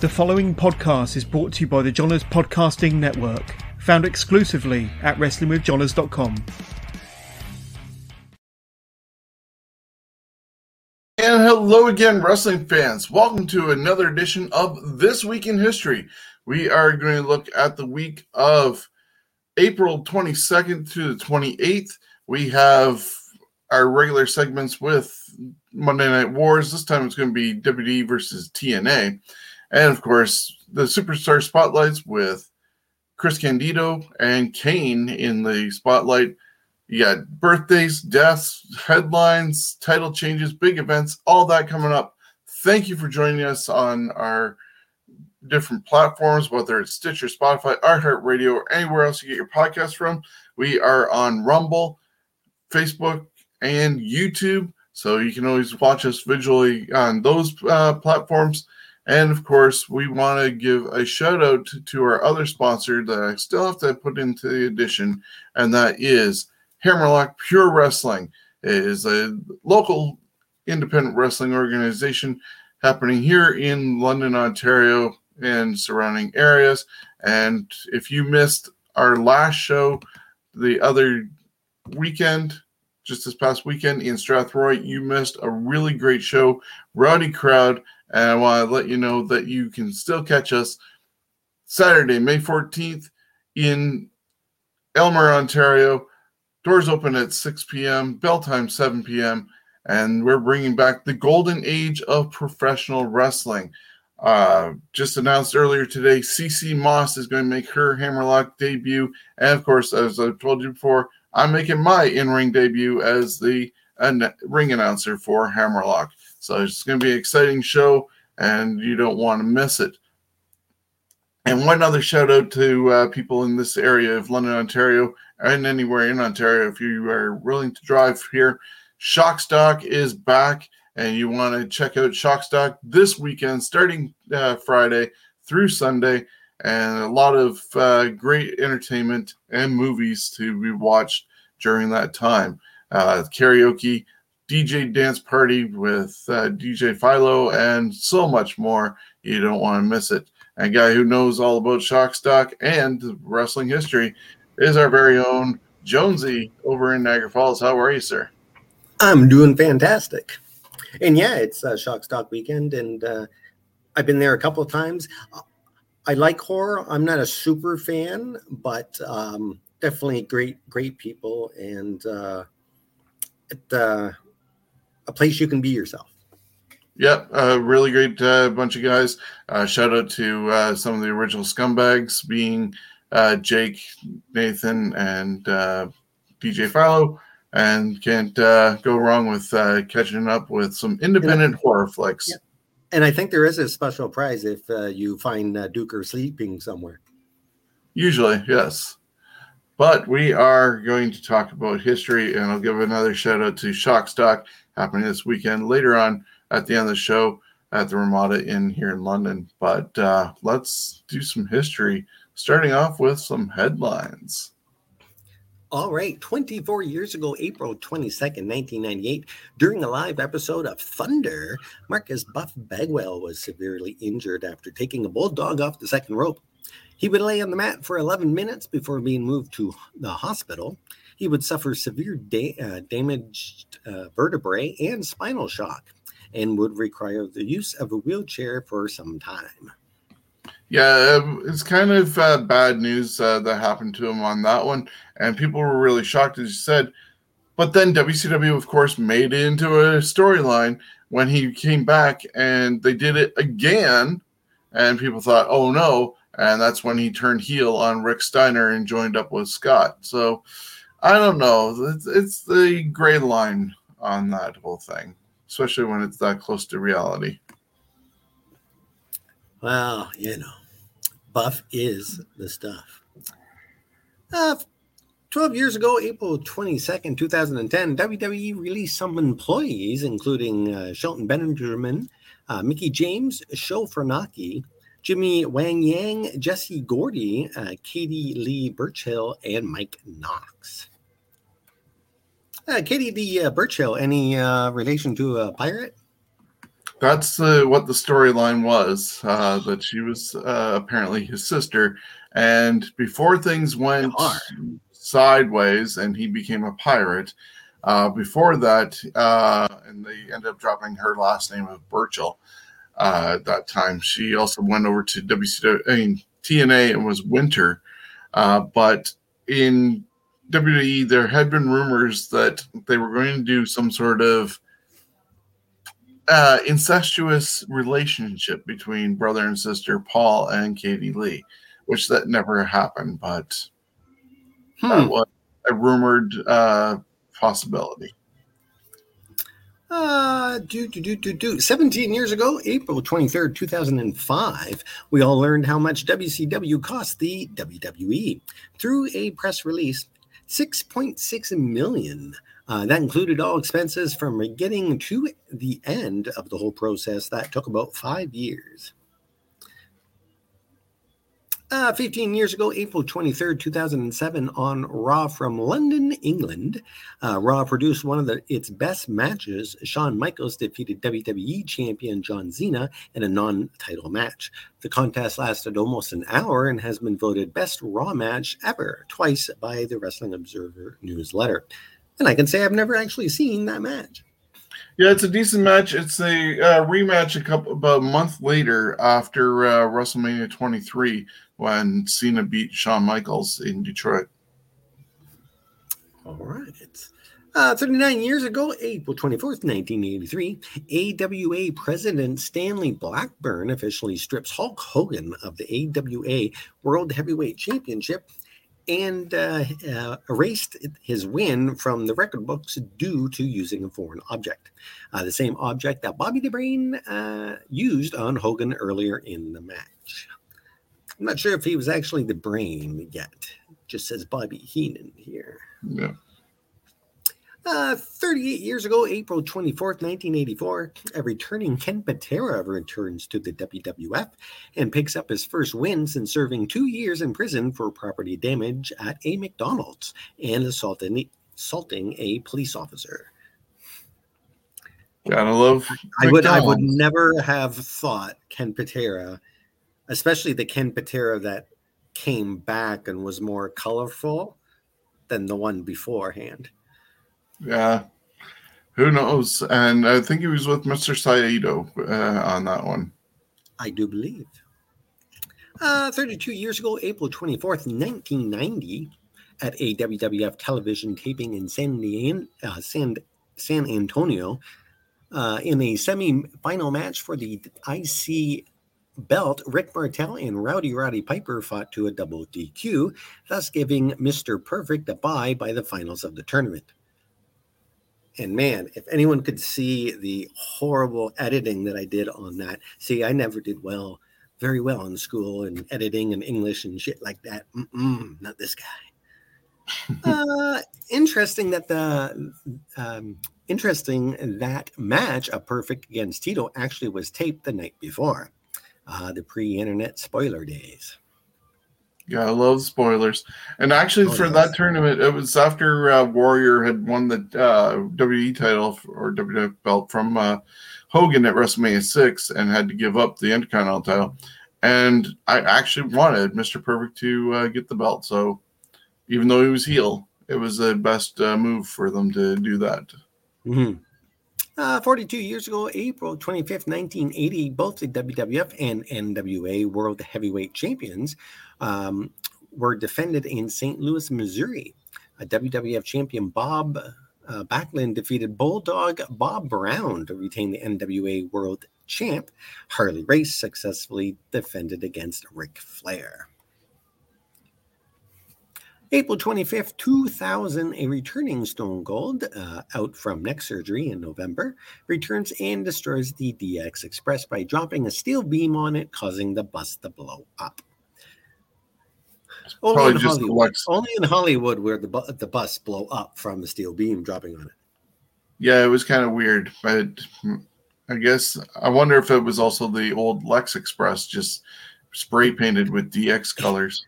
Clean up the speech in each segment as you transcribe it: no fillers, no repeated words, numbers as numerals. The following podcast is brought to you by the Jonas Podcasting Network, found exclusively at WrestlingWithJonas.com. And hello again, wrestling fans. Welcome to another edition of This Week in History. We are going to look at the week of April 22nd to the 28th. We have our regular segments with Monday Night Wars. This time it's going to be WWE versus TNA. And, of course, the Superstar Spotlights with Chris Candido and Kane in the spotlight. You got birthdays, deaths, headlines, title changes, big events, all that coming up. Thank you for joining us on our different platforms, whether it's Stitcher, Spotify, iHeartRadio, or anywhere else you get your podcast from. We are on Rumble, Facebook, and YouTube, so you can always watch us visually on those platforms. And, of course, we want to give a shout-out to our other sponsor that I still have to put into the edition, and that is Hammerlock Pure Wrestling. It is a local independent wrestling organization happening here in London, Ontario, and surrounding areas. And if you missed our last show the other weekend, just this past weekend in Strathroy, you missed a really great show, rowdy crowd. And I want to let you know that you can still catch us Saturday, May 14th in Aylmer, Ontario. Doors open at 6 p.m., bell time 7 p.m., and we're bringing back the golden age of professional wrestling. Just announced earlier today, CC Moss is going to make her Hammerlock debut. And, of course, as I've told you before, I'm making my in-ring debut as the ring announcer for Hammerlock. So it's going to be an exciting show, and you don't want to miss it. And one other shout-out to people in this area of London, Ontario, and anywhere in Ontario, if you are willing to drive here, Shockstock is back, and you want to check out Shockstock this weekend, starting Friday through Sunday, and a lot of great entertainment and movies to be watched during that time. Karaoke, DJ dance party with DJ Philo, and so much more. You don't want to miss it. A guy who knows all about Shockstock and wrestling history is our very own Jonesy over in Niagara Falls. How are you, sir? I'm doing fantastic. And yeah, it's Shockstock weekend, and I've been there a couple of times. I like horror. I'm not a super fan, but definitely great people, and a place you can be yourself. Yep, a really great bunch of guys. Shout out to some of the original scumbags, being Jake, Nathan, and DJ Philo. And can't go wrong with catching up with some independent horror flicks. Yeah. And I think there is a special prize if you find Duker sleeping somewhere. Usually, yes. But we are going to talk about history, and I'll give another shout-out to Shockstock, happening this weekend later on at the end of the show at the Ramada Inn here in London. But let's do some history, starting off with some headlines. All right, 24 years ago, April 22nd, 1998, during a live episode of Thunder, Marcus Buff Bagwell was severely injured after taking a bulldog off the second rope. He would lay on the mat for 11 minutes before being moved to the hospital. He would suffer severe damaged vertebrae and spinal shock, and would require the use of a wheelchair for some time. Yeah, it's kind of bad news that happened to him on that one, and people were really shocked, as you said. But then WCW, of course, made it into a storyline when he came back, and they did it again, and people thought, oh, no. And that's when he turned heel on Rick Steiner and joined up with Scott. So, I don't know. It's the gray line on that whole thing, especially when it's that close to reality. Well, you know, Buff is the stuff. 12 years ago, April 22nd, 2010, WWE released some employees, including Shelton Benjamin, Mickey James, Sho Funaki, Jimmy Wang Yang, Jesse Gordy, Katie Lea Burchill, and Mike Knox. Katie Lea Burchill, any relation to a pirate? that's what the storyline was, that she was apparently his sister. And before things went sideways and he became a pirate, before that, and they ended up dropping her last name of Burchill at that time. She also went over to TNA and was Winter. But in WWE, there had been rumors that they were going to do some sort of incestuous relationship between brother and sister Paul and Katie Lee, which that never happened, but that was a rumored possibility. 17 years ago, April 23rd, 2005, we all learned how much WCW cost the WWE. Through a press release, $6.6 million. That included all expenses from beginning to the end of the whole process. That took about 5 years. 15 years ago, April 23rd, 2007, on Raw from London, England. Raw produced one of its best matches. Shawn Michaels defeated WWE champion John Cena in a non-title match. The contest lasted almost an hour and has been voted best Raw match ever twice by the Wrestling Observer newsletter. And I can say I've never actually seen that match. Yeah, it's a decent match. It's a rematch about a month later after WrestleMania 23 when Cena beat Shawn Michaels in Detroit. All right. 39 years ago, April 24th, 1983, AWA President Stanley Blackburn officially strips Hulk Hogan of the AWA World Heavyweight Championship and erased his win from the record books due to using a foreign object, the same object that Bobby the Brain used on Hogan earlier in the match. I'm not sure if he was actually the Brain yet. It just says Bobby Heenan here. Yeah. 38 years ago, April 24th, 1984, a returning Ken Patera returns to the WWF and picks up his first win since serving 2 years in prison for property damage at a McDonald's and assaulting a police officer. Gotta love McDonald's. I would never have thought Ken Patera, especially the Ken Patera that came back and was more colorful than the one beforehand. Yeah, who knows? And I think he was with Mr. Saito on that one. I do believe. 32 years ago, April 24th, 1990, at a WWF television taping in San Antonio, in a semi-final match for the IC belt, Rick Martel and Rowdy Piper fought to a double DQ, thus giving Mr. Perfect a bye by the finals of the tournament. And man, if anyone could see the horrible editing that I did on that. See, I never did very well in school and editing and English and shit like that. Not this guy. Interesting that match of Perfect against Tito actually was taped the night before. The pre-internet spoiler days. Yeah, I love spoilers. And actually, that tournament, it was after Warrior had won the WWE title or WWF belt from Hogan at WrestleMania 6 and had to give up the Intercontinental title. And I actually wanted Mr. Perfect to get the belt. So even though he was heel, it was the best move for them to do that. Mm-hmm. 42 years ago, April 25th, 1980, both the WWF and NWA World Heavyweight Champions were defended in St. Louis, Missouri. A WWF champion, Bob Backlund, defeated Bulldog Bob Brown to retain the NWA World Champ. Harley Race successfully defended against Ric Flair. April 25th, 2000, a returning Stone Cold, out from neck surgery in November, returns and destroys the DX Express by dropping a steel beam on it, causing the bus to blow up. Only in Hollywood where the bus blow up from a steel beam dropping on it. Yeah, it was kind of weird, but I guess I wonder if it was also the old Lex Express just spray painted with DX colors.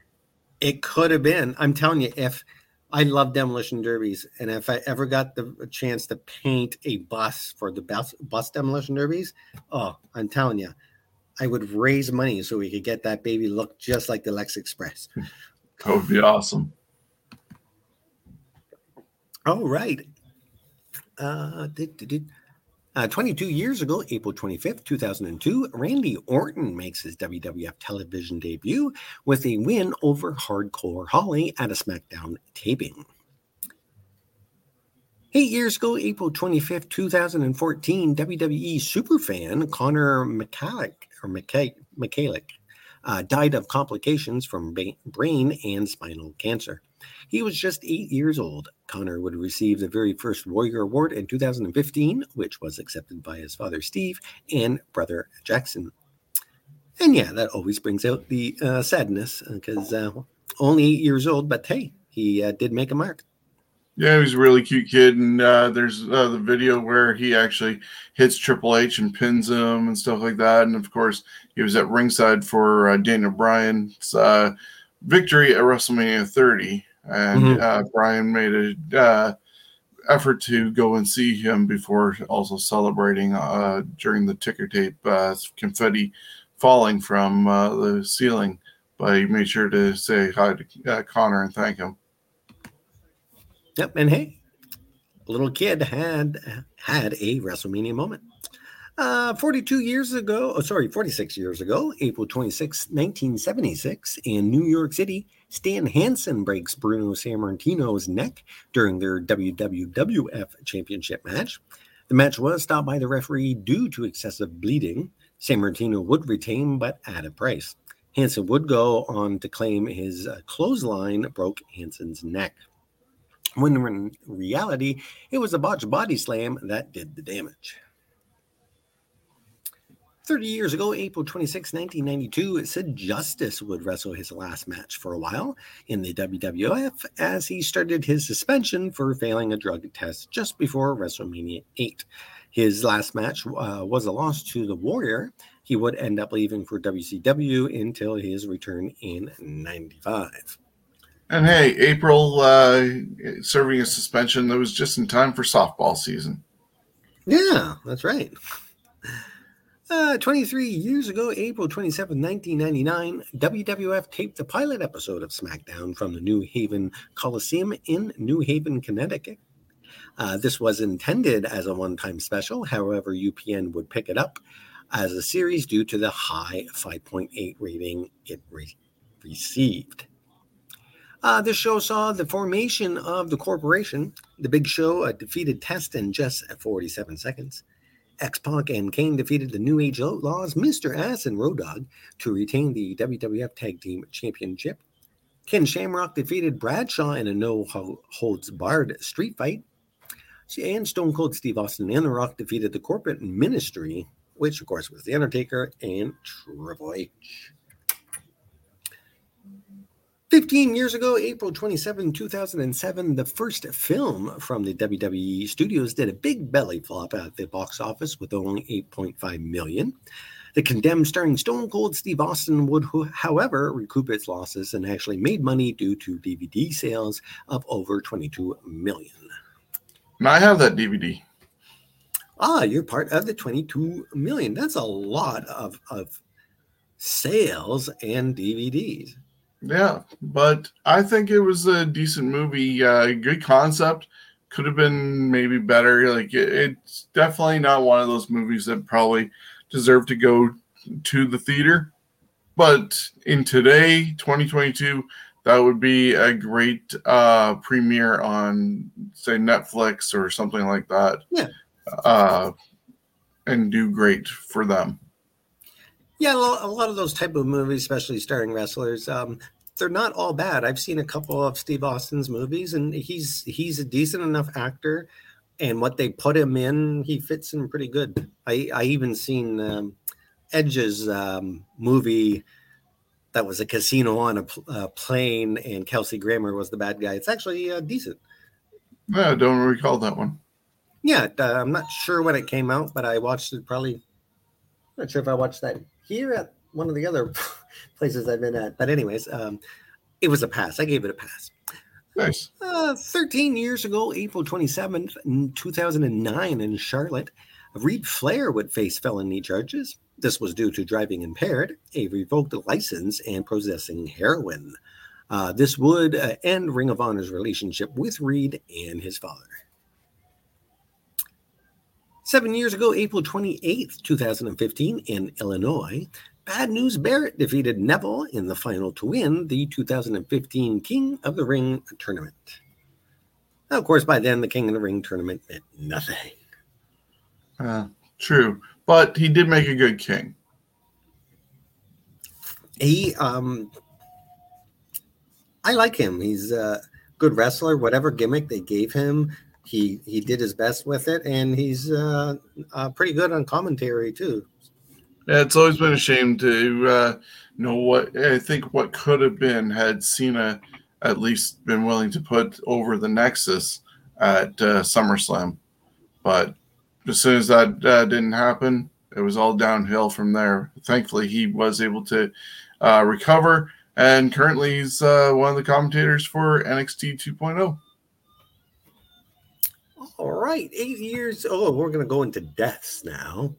It could have been. I'm telling you, if I love demolition derbies, and if I ever got the chance to paint a bus for the bus demolition derbies, oh, I'm telling you, I would raise money so we could get that baby look just like the Lex Express. That would be awesome. All right. 22 years ago, April 25th, 2002, Randy Orton makes his WWF television debut with a win over Hardcore Holly at a SmackDown taping. 8 years ago, April 25th, 2014, WWE superfan Connor Michalek died of complications from brain and spinal cancer. He was just 8 years old. Connor would receive the very first Warrior Award in 2015, which was accepted by his father, Steve, and brother, Jackson. And yeah, that always brings out the sadness because only 8 years old, but hey, he did make a mark. Yeah, he was a really cute kid, and there's the video where he actually hits Triple H and pins him and stuff like that. And, of course, he was at ringside for Daniel Bryan's victory at WrestleMania 30. And Bryan made an effort to go and see him before also celebrating during the ticker tape confetti falling from the ceiling. But he made sure to say hi to Connor and thank him. Yep, and hey, little kid had a WrestleMania moment. 46 years ago, April 26, 1976, in New York City, Stan Hansen breaks Bruno Sammartino's neck during their WWF Championship match. The match was stopped by the referee due to excessive bleeding. Sammartino would retain, but at a price. Hansen would go on to claim his clothesline broke Hansen's neck, when in reality, it was a botched body slam that did the damage. 30 years ago, April 26, 1992, Sid Justice would wrestle his last match for a while in the WWF as he started his suspension for failing a drug test just before WrestleMania 8. His last match was a loss to The Warrior. He would end up leaving for WCW until his return in 95. And hey, April serving a suspension that was just in time for softball season. Yeah, that's right. 23 years ago, April 27, 1999, WWF taped the pilot episode of SmackDown from the New Haven Coliseum in New Haven, Connecticut. This was intended as a one-time special. However, UPN would pick it up as a series due to the high 5.8 rating it received. This show saw the formation of the corporation. The Big Show defeated Test in just 47 seconds. X-Pac and Kane defeated the New Age Outlaws, Mr. Ass and Road Dogg, to retain the WWF Tag Team Championship. Ken Shamrock defeated Bradshaw in a no-holds-barred street fight. And Stone Cold Steve Austin and The Rock defeated the corporate ministry, which, of course, was The Undertaker and Triple H. 15 years ago, April 27, 2007, the first film from the WWE studios did a big belly flop at the box office with only $8.5 million. The Condemned starring Stone Cold Steve Austin would, however, recoup its losses and actually made money due to DVD sales of over $22 million. I have that DVD. Ah, you're part of the $22 million. That's a lot of sales and DVDs. Yeah, but I think it was a decent movie. Good concept. Could have been maybe better. Like it's definitely not one of those movies that probably deserved to go to the theater. But in today, 2022, that would be a great premiere on, say, Netflix or something like that. Yeah. And do great for them. Yeah, a lot of those type of movies, especially starring wrestlers, they're not all bad. I've seen a couple of Steve Austin's movies, and he's a decent enough actor. And what they put him in, he fits in pretty good. I even seen Edge's movie that was a casino on a plane, and Kelsey Grammer was the bad guy. It's actually decent. I don't recall that one. Yeah, I'm not sure when it came out, but I watched it probably. I'm not sure if I watched that here at one of the other places I've been at. But anyways, it was a pass. I gave it a pass. Nice. 13 years ago, April 27th, 2009 in Charlotte, Ric Flair would face felony charges. This was due to driving impaired, a revoked license, and possessing heroin. This would end Ring of Honor's relationship with Reed and his father. 7 years ago, April 28th, 2015, in Illinois, Bad News Barrett defeated Neville in the final to win the 2015 King of the Ring tournament. Now, of course, by then, the King of the Ring tournament meant nothing. True. But he did make a good king. I like him. He's a good wrestler. Whatever gimmick they gave him, he did his best with it, and he's pretty good on commentary too. Yeah, it's always been a shame to know what I think what could have been had Cena at least been willing to put over the Nexus at SummerSlam, but as soon as that didn't happen, it was all downhill from there. Thankfully, he was able to recover, and currently he's one of the commentators for NXT 2.0. All right, 8 years. Oh, we're going to go into deaths now.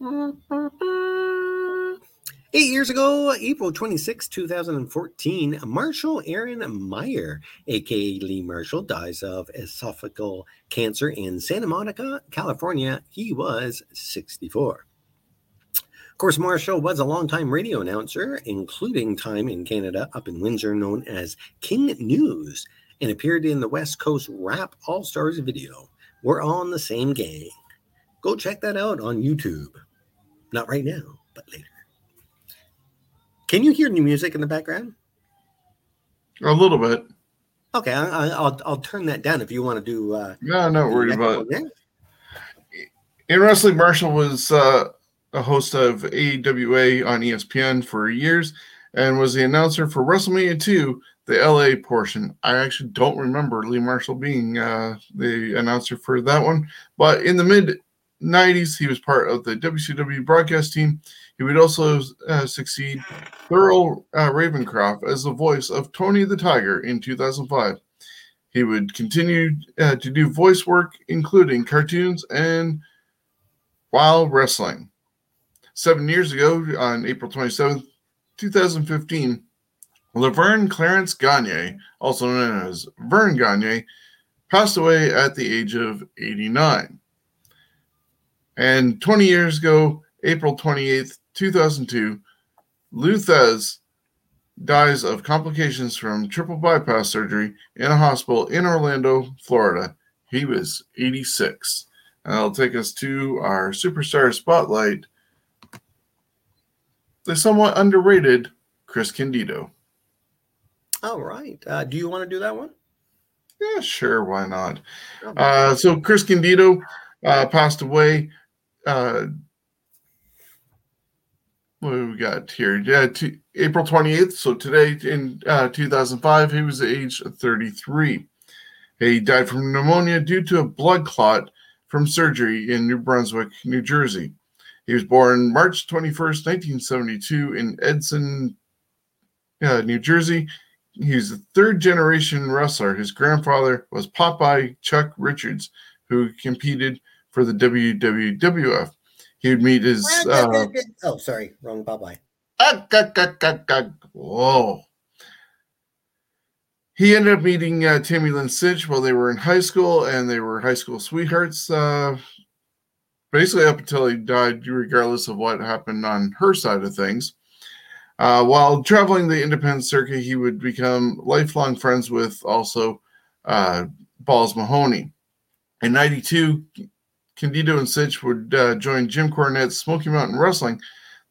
8 years ago, April 26, 2014, Marshall Aaron Meyer, a.k.a. Lee Marshall, dies of esophageal cancer in Santa Monica, California. He was 64. Of course, Marshall was a longtime radio announcer, including time in Canada up in Windsor, known as King News, and appeared in the West Coast Rap All-Stars video. We're on the same gang. Go check that out on YouTube. Not right now, but later. Can you hear new music in the background? A little bit. Okay, I'll turn that down if you want to do. No, not worried about it. In wrestling, Marshall was a host of AWA on ESPN for years and was the announcer for WrestleMania 2, the LA portion. I actually don't remember Lee Marshall being the announcer for that one, but in the mid-90s, he was part of the WCW broadcast team. He would also succeed Thurl Ravencroft as the voice of Tony the Tiger in 2005. He would continue to do voice work, including cartoons and while wrestling. 7 years ago, on April 27th, 2015, Laverne Clarence Gagne, also known as Vern Gagne, passed away at the age of 89. And 20 years ago, April 28th, 2002, Lou Thesz dies of complications from triple bypass surgery in a hospital in Orlando, Florida. He was 86. And that'll take us to our superstar spotlight, the somewhat underrated Chris Candido. All right. Do you want to do that one? Yeah, sure. Why not? So Chris Candido passed away. What do we got here? Yeah, April 28th, so today in 2005, he was age 33. He died from pneumonia due to a blood clot from surgery in New Brunswick, New Jersey. He was born March 21st, 1972 in Edison, New Jersey. He was a third-generation wrestler. His grandfather was Popeye Chuck Richards, who competed for the WWF. He would meet his... Wrong Popeye. Whoa. He ended up meeting Tammy Lynn Sitch while they were in high school, and they were high school sweethearts, basically up until he died, regardless of what happened on her side of things. While traveling the independent circuit, he would become lifelong friends with also Balls Mahoney. In 92, Candido and Sitch would join Jim Cornette's Smoky Mountain Wrestling.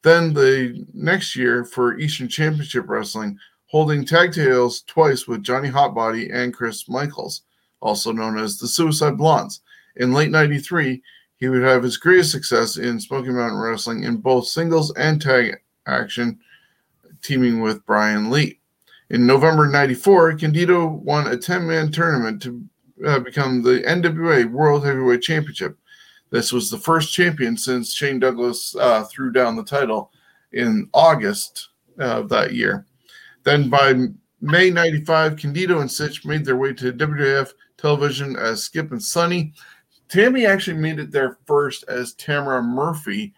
Then the next year for Eastern Championship Wrestling, holding tag titles twice with Johnny Hotbody and Chris Michaels, also known as the Suicide Blondes. In late 93, he would have his greatest success in Smoky Mountain Wrestling in both singles and tag action, teaming with Brian Lee. In November 94, Candido won a 10-man tournament to become the NWA World Heavyweight Championship. This was the first champion since Shane Douglas threw down the title in August of that year. Then by May 95, Candido and Sitch made their way to WWF television as Skip and Sonny. Tammy actually made it there first as Tamara Murphy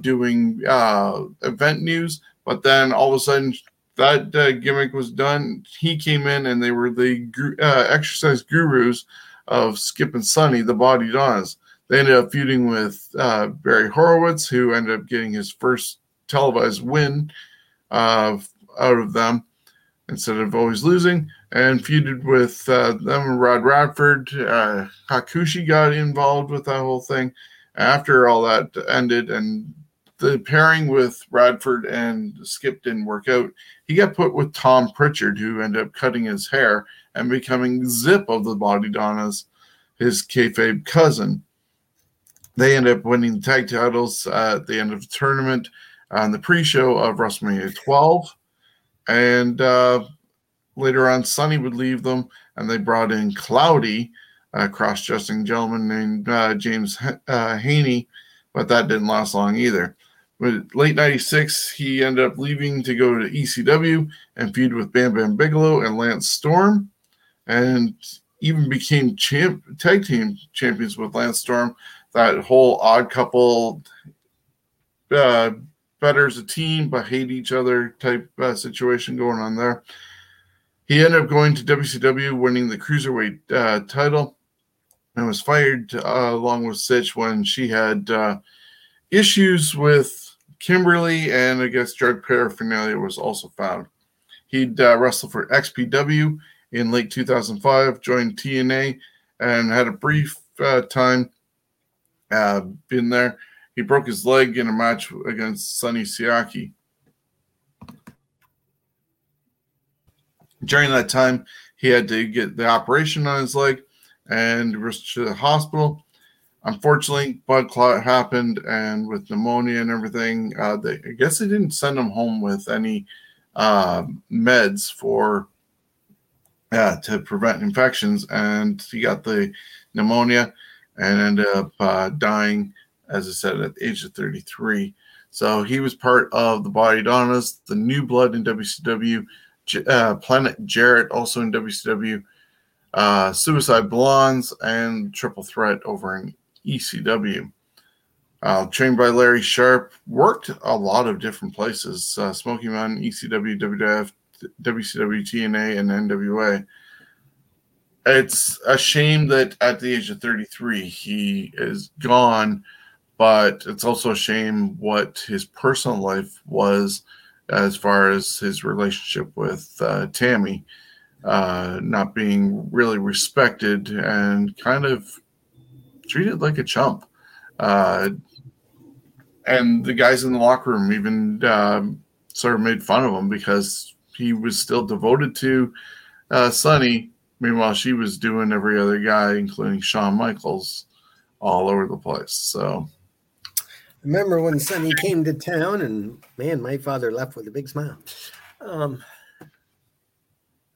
doing event news, but then all of a sudden that gimmick was done. He came in and they were the exercise gurus of Skip and Sonny, the Body Donnas. They ended up feuding with Barry Horowitz, who ended up getting his first televised win out of them instead of always losing, and feuded with them and Rod Radford. Hakushi got involved with that whole thing after all that ended, and the pairing with Radford and Skip didn't work out. He got put with Tom Pritchard, who ended up cutting his hair and becoming Zip of the Body Donnas, his kayfabe cousin. They ended up winning the tag titles at the end of the tournament on the pre-show of WrestleMania 12. And later on, Sonny would leave them, and they brought in Cloudy, a cross-dressing gentleman named James Haney, but that didn't last long either. But late 96, he ended up leaving to go to ECW and feud with Bam Bam Bigelow and Lance Storm, and even became tag team champions with Lance Storm. That whole odd couple, better as a team but hate each other type situation going on there. He ended up going to WCW, winning the Cruiserweight title, and was fired along with Sitch when she had issues with Kimberly, and I guess drug paraphernalia was also found. He'd wrestled for XPW in late 2005, joined TNA, and had a brief time been there. He broke his leg in a match against Sonny Siaki. During that time, he had to get the operation on his leg and rushed to the hospital. Unfortunately, blood clot happened, and with pneumonia and everything, I guess they didn't send him home with any meds for to prevent infections, and he got the pneumonia and ended up dying, as I said, at the age of 33. So he was part of the Body Donnas, the New Blood in WCW, Planet Jarrett also in WCW, Suicide Blondes, and Triple Threat over in ECW. Trained by Larry Sharp, worked a lot of different places, Smoky Mountain, ECW, WWF, WCW, TNA, and NWA. It's a shame that at the age of 33 he is gone, but it's also a shame what his personal life was as far as his relationship with Tammy, not being really respected and kind of treated like a chump. And the guys in the locker room even sort of made fun of him because he was still devoted to Sonny. Meanwhile, she was doing every other guy, including Shawn Michaels, all over the place. So, remember when Sonny came to town, and man, my father left with a big smile. All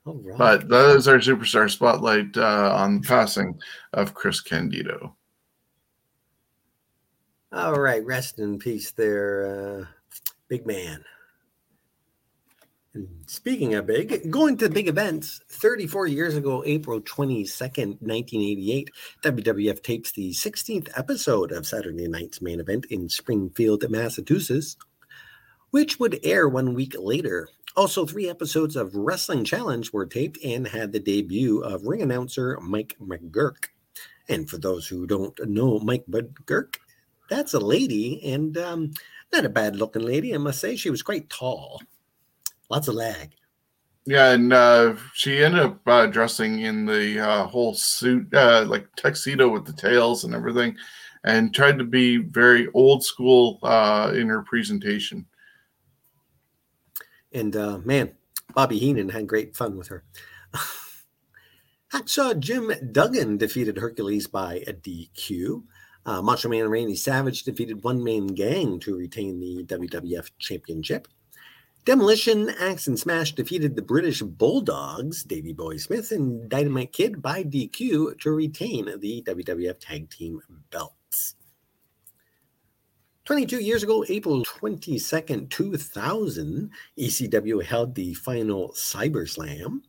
right. But that is our Superstar Spotlight on the passing of Chris Candido. All right, rest in peace there, big man. Speaking of big, going to big events, 34 years ago, April 22nd, 1988, WWF tapes the 16th episode of Saturday Night's Main Event in Springfield, Massachusetts, which would air 1 week later. Also, three episodes of Wrestling Challenge were taped and had the debut of ring announcer Mike McGurk. And for those who don't know Mike McGurk, that's a lady, and not a bad-looking lady, I must say. She was quite tall. Lots of lag. Yeah, and she ended up dressing in the whole suit, like tuxedo with the tails and everything, and tried to be very old school in her presentation. And man, Bobby Heenan had great fun with her. Hacksaw Jim Duggan defeated Hercules by a DQ. Macho Man Randy Savage defeated One Man Gang to retain the WWF Championship. Demolition, Axe, and Smash defeated the British Bulldogs, Davey Boy Smith and Dynamite Kid, by DQ to retain the WWF Tag Team belts. 22 years ago, April 22nd, 2000, ECW held the final Cyber Slam.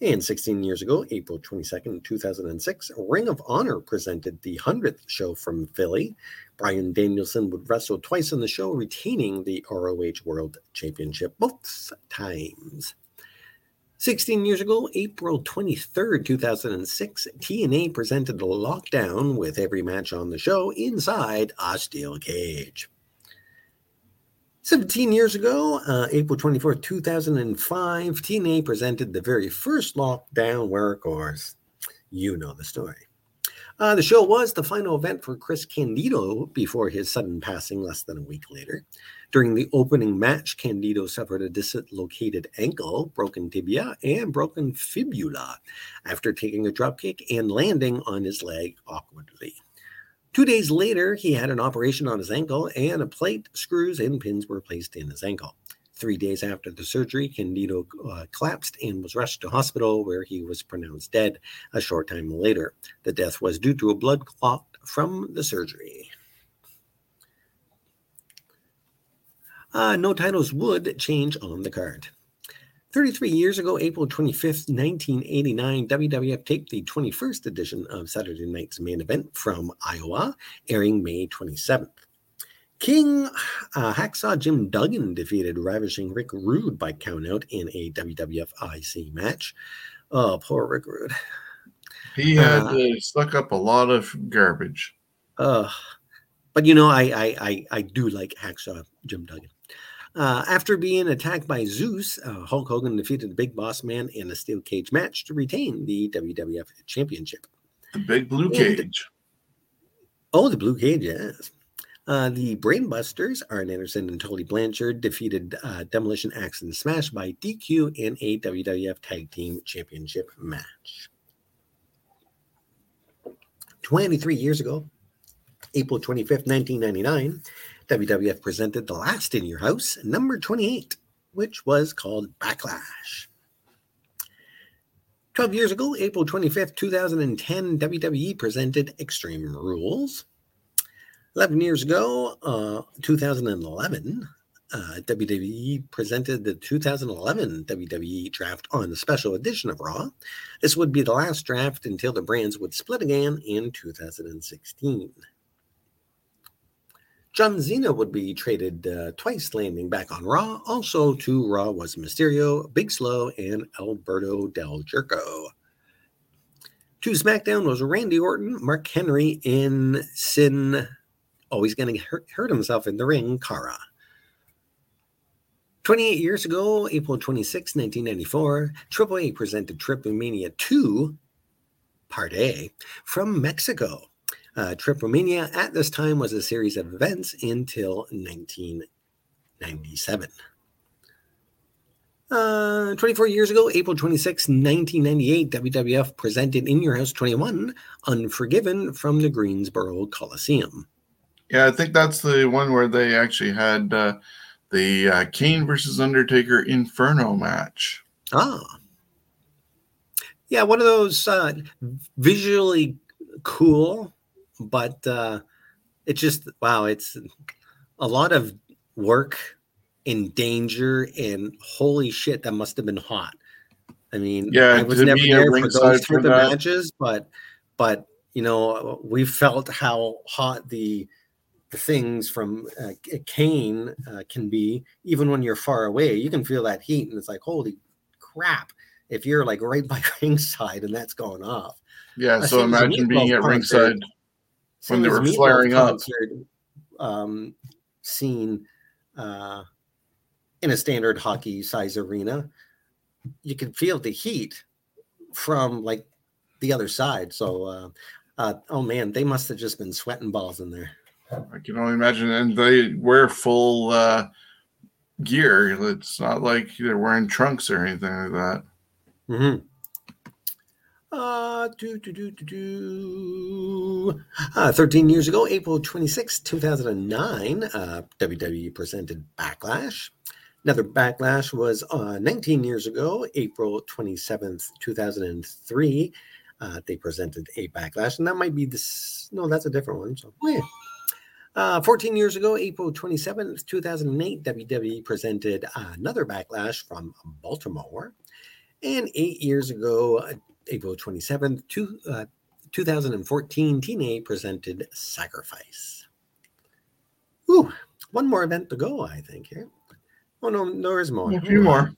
And 16 years ago, April 22nd, 2006, Ring of Honor presented the 100th show from Philly. Bryan Danielson would wrestle twice on the show, retaining the ROH World Championship both times. 16 years ago, April 23rd, 2006, TNA presented the Lockdown with every match on the show inside a steel cage. 17 years ago, April 24, 2005, TNA presented the very first Lockdown where, of course, you know the story. The show was the final event for Chris Candido before his sudden passing less than a week later. During the opening match, Candido suffered a dislocated ankle, broken tibia, and broken fibula after taking a dropkick and landing on his leg awkwardly. 2 days later, he had an operation on his ankle, and a plate, screws, and pins were placed in his ankle. 3 days after the surgery, Candido collapsed and was rushed to hospital, where he was pronounced dead a short time later. The death was due to a blood clot from the surgery. No titles would change on the card. 33 years ago, April 25th, 1989, WWF taped the 21st edition of Saturday Night's Main Event from Iowa, airing May 27th. King Hacksaw Jim Duggan defeated Ravishing Rick Rude by countout in a WWF IC match. Oh, poor Rick Rude. He had stuck up a lot of garbage. But, you know, I do like Hacksaw Jim Duggan. After being attacked by Zeus, Hulk Hogan defeated the Big Boss Man in a steel cage match to retain the WWF Championship. The big blue cage. Oh, the blue cage, yes. The Brainbusters, Arn Anderson and Tully Blanchard, defeated Demolition Axe and Smash by DQ in a WWF Tag Team Championship match. 23 years ago, April 25th, 1999, WWF presented The Last in Your House, number 28, which was called Backlash. 12 years ago, April 25th, 2010, WWE presented Extreme Rules. 11 years ago, 2011, WWE presented the 2011 WWE draft on a special edition of Raw. This would be the last draft until the brands would split again in 2016. John Cena would be traded twice, landing back on Raw. Also to Raw was Mysterio, Big Slow, and Alberto Del Jerko. To SmackDown was Randy Orton, Mark Henry, and Sin. Oh, he's going to hurt himself in the ring, Cara. 28 years ago, April 26, 1994, Triple H presented Tripomania 2, Part A, from Mexico. Tripomania at this time was a series of events until 1997. 24 years ago, April 26, 1998, WWF presented In Your House 21, Unforgiven, from the Greensboro Coliseum. Yeah, I think that's the one where they actually had the Kane versus Undertaker Inferno match. Ah. Yeah, one of those visually cool, but it's just, wow, it's a lot of work and danger and holy shit, that must have been hot. I mean, yeah, I was never there for those type of matches, but you know, we felt how hot the things from Kane can be, even when you're far away. You can feel that heat, and it's like, holy crap, if you're like right by ringside and that's going off. Yeah, so imagine being at ringside when they were flaring up. Scene in a standard hockey size arena, you can feel the heat from like the other side. So, oh man, they must have just been sweating balls in there. I can only imagine, and they wear full gear. It's not like they're wearing trunks or anything like that. Mm-hmm. 13 years ago, April 26, 2009, WWE presented Backlash. Another Backlash was 19 years ago, April 27th, 2003. They presented a Backlash, and that might be this. No, that's a different one. So, yeah. 14 years ago, April 27th, 2008, WWE presented another Backlash from Baltimore. And 8 years ago, April 27th, 2014, TNA presented Sacrifice. Ooh, one more event to go, I think, here. Oh, no, there is more. A few more.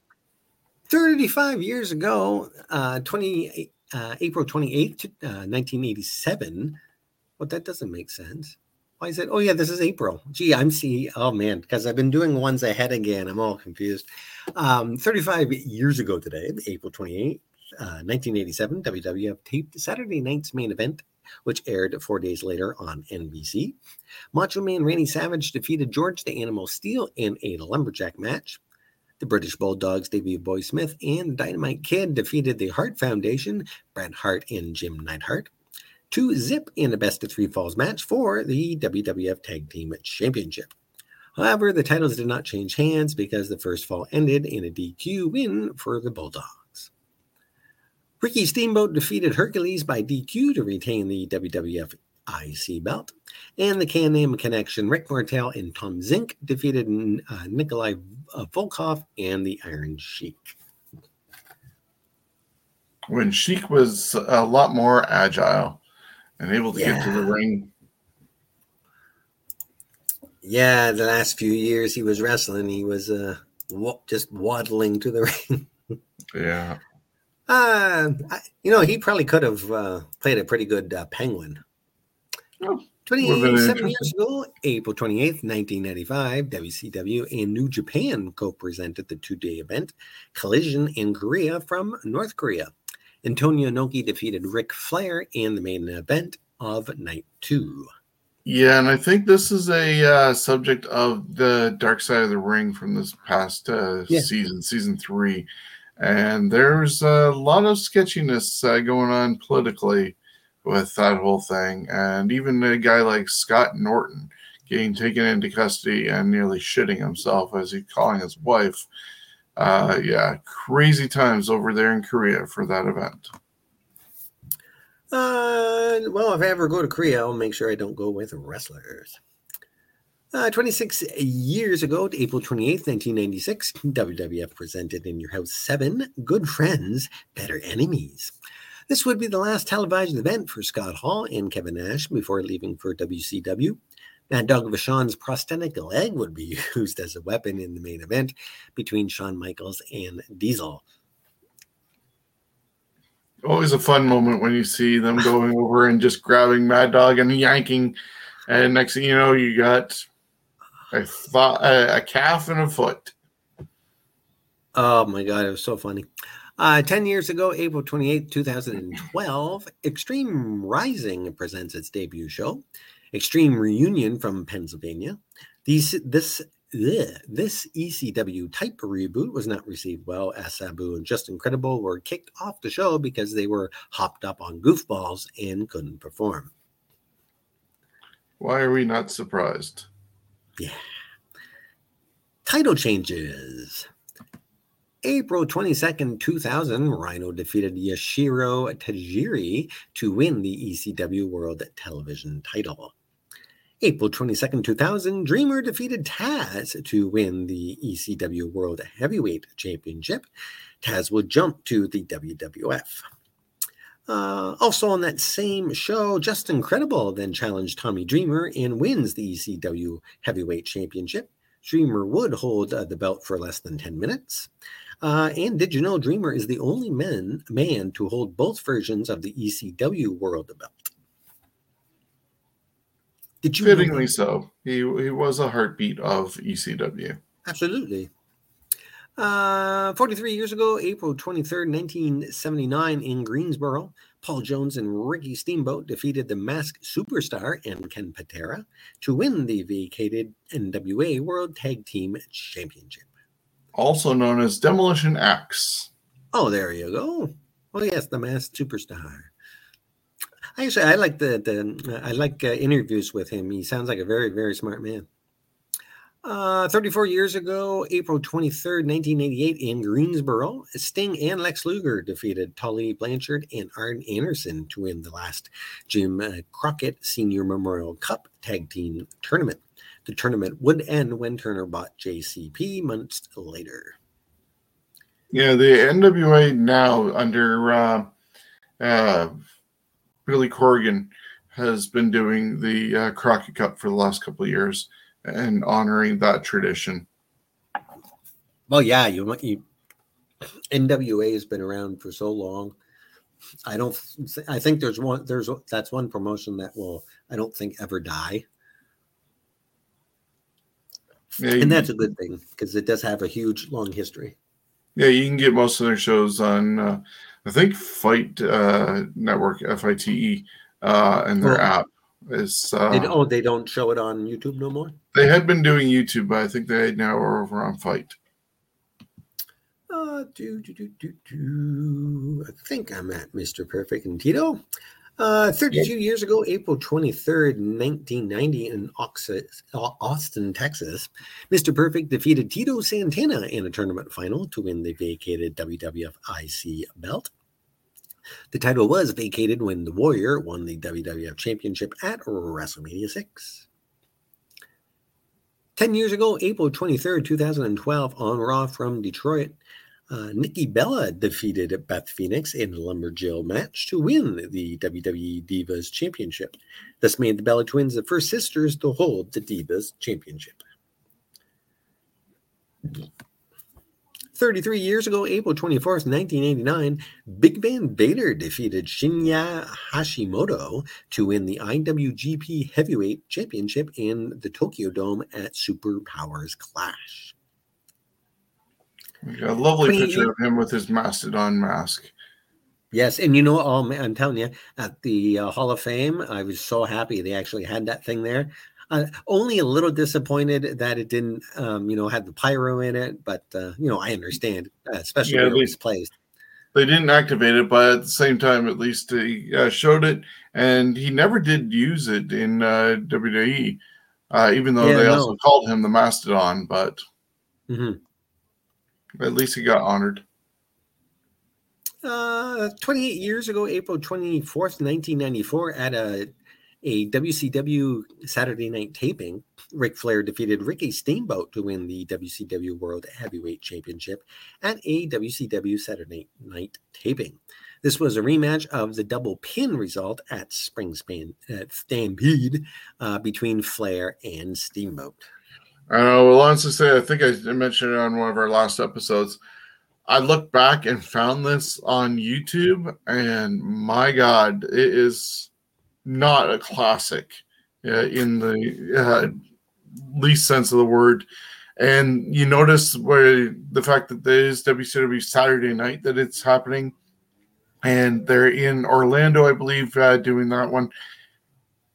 35 years ago, April 28th, 1987. Well, that doesn't make sense. Why is it? Oh, yeah, this is April. Gee, oh, man, because I've been doing ones ahead again. I'm all confused. 35 years ago today, April 28th, 1987, WWF taped Saturday night's main event, which aired 4 days later on NBC. Macho Man Randy Savage defeated George the Animal Steele in a lumberjack match. The British Bulldogs debuted Boy Smith, and Dynamite Kid defeated the Hart Foundation, Bret Hart and Jim Neidhart, to zip in a best-of-three falls match for the WWF Tag Team Championship. However, the titles did not change hands because the first fall ended in a DQ win for the Bulldogs. Ricky Steamboat defeated Hercules by DQ to retain the WWF IC belt. And the Can-Am Connection, Rick Martel and Tom Zink, defeated Nikolai Volkov and the Iron Sheik. When Sheik was a lot more agile and able to get to the ring. Yeah, the last few years he was wrestling, he was just waddling to the ring. Yeah. He probably could have played a pretty good penguin. 27 years ago, April 28th, 1995, WCW and New Japan co-presented the two-day event, Collision in Korea from North Korea. Antonio Inoki defeated Ric Flair in the main event of Night 2. Yeah, and I think this is a subject of the Dark Side of the Ring from this past season 3. And there's a lot of sketchiness going on politically with that whole thing, and even a guy like Scott Norton getting taken into custody and nearly shitting himself as he's calling his wife. Crazy times over there in Korea for that event. If I ever go to Korea, I'll make sure I don't go with wrestlers. 26 years ago, April 28th, 1996, WWF presented In Your House 7, Good Friends, Better Enemies. This would be the last televised event for Scott Hall and Kevin Nash before leaving for WCW. Mad Dog Vachon's prosthetic leg would be used as a weapon in the main event between Shawn Michaels and Diesel. Always a fun moment when you see them going over and just grabbing Mad Dog and yanking. And next thing you know, you got a calf and a foot. Oh, my God. It was so funny. 10 years ago, April 28, 2012, Extreme Rising presents its debut show, Extreme Reunion from Pennsylvania. This ECW type reboot was not received well, as Sabu and Just Incredible were kicked off the show because they were hopped up on goofballs and couldn't perform. Why are we not surprised? Yeah. Title changes. April 22nd, 2000, Rhino defeated Yashiro Tajiri to win the ECW World Television title. April 22nd, 2000, Dreamer defeated Taz to win the ECW World Heavyweight Championship. Taz will jump to the WWF. Also on that same show, Just Incredible then challenged Tommy Dreamer and wins the ECW Heavyweight Championship. Dreamer would hold the belt for less than 10 minutes. And did you know Dreamer is the only man to hold both versions of the ECW World belt? Did you fittingly so. He was a heartbeat of ECW. Absolutely. 43 years ago, April 23rd, 1979 in Greensboro, Paul Jones and Ricky Steamboat defeated the Masked Superstar and Ken Patera to win the vacated NWA World Tag Team Championship. Also known as Demolition Axe. Oh, there you go. Oh, yes, the Masked Superstar. Actually, I like interviews with him. He sounds like a very, very smart man. 34 years ago, April 23rd, 1988, in Greensboro, Sting and Lex Luger defeated Tully Blanchard and Arn Anderson to win the last Jim Crockett Senior Memorial Cup Tag Team Tournament. The tournament would end when Turner bought JCP months later. Yeah, the NWA now under Billy Corgan has been doing the Crockett Cup for the last couple of years and honoring that tradition. Well, yeah, you NWA has been around for so long. I think that's one promotion that will, I don't think, ever die. Yeah, and that's a good thing because it does have a huge, long history. Yeah, you can get most of their shows on, I think, Fight Network, FITE, and their app. They don't show it on YouTube no more? They had been doing YouTube, but I think they now are over on Fight. I think I'm at Mr. Perfect and Tito. 32 years ago, April 23rd, 1990, in Austin, Texas, Mr. Perfect defeated Tito Santana in a tournament final to win the vacated WWF IC belt. The title was vacated when The Warrior won the WWF Championship at WrestleMania 6. 10 years ago, April 23rd, 2012, on Raw from Detroit, Nikki Bella defeated Beth Phoenix in a Lumberjill match to win the WWE Divas Championship. This made the Bella Twins the first sisters to hold the Divas Championship. 33 years ago, April 24th, 1989, Big Van Vader defeated Shinya Hashimoto to win the IWGP Heavyweight Championship in the Tokyo Dome at Superpowers Clash. A lovely picture of him with his Mastodon mask. Yes, and you know, I'm telling you, at the Hall of Fame, I was so happy they actually had that thing there. Only a little disappointed that it didn't, have the pyro in it, but I understand, especially where it was placed. They didn't activate it, but at the same time, at least he showed it, and he never did use it in WWE, even though also called him the Mastodon, but. Mm-hmm. At least he got honored. 28 years ago, April 24th, 1994, at a WCW Saturday night taping, Ric Flair defeated Ricky Steamboat to win the WCW World Heavyweight Championship at a WCW Saturday night taping. This was a rematch of the double pin result at Spring Stampede between Flair and Steamboat. I will honestly say, I think I mentioned it on one of our last episodes. I looked back and found this on YouTube, and my God, it is not a classic in the least sense of the word. And you notice where the fact that there is WCW Saturday night that it's happening, and they're in Orlando, I believe, doing that one.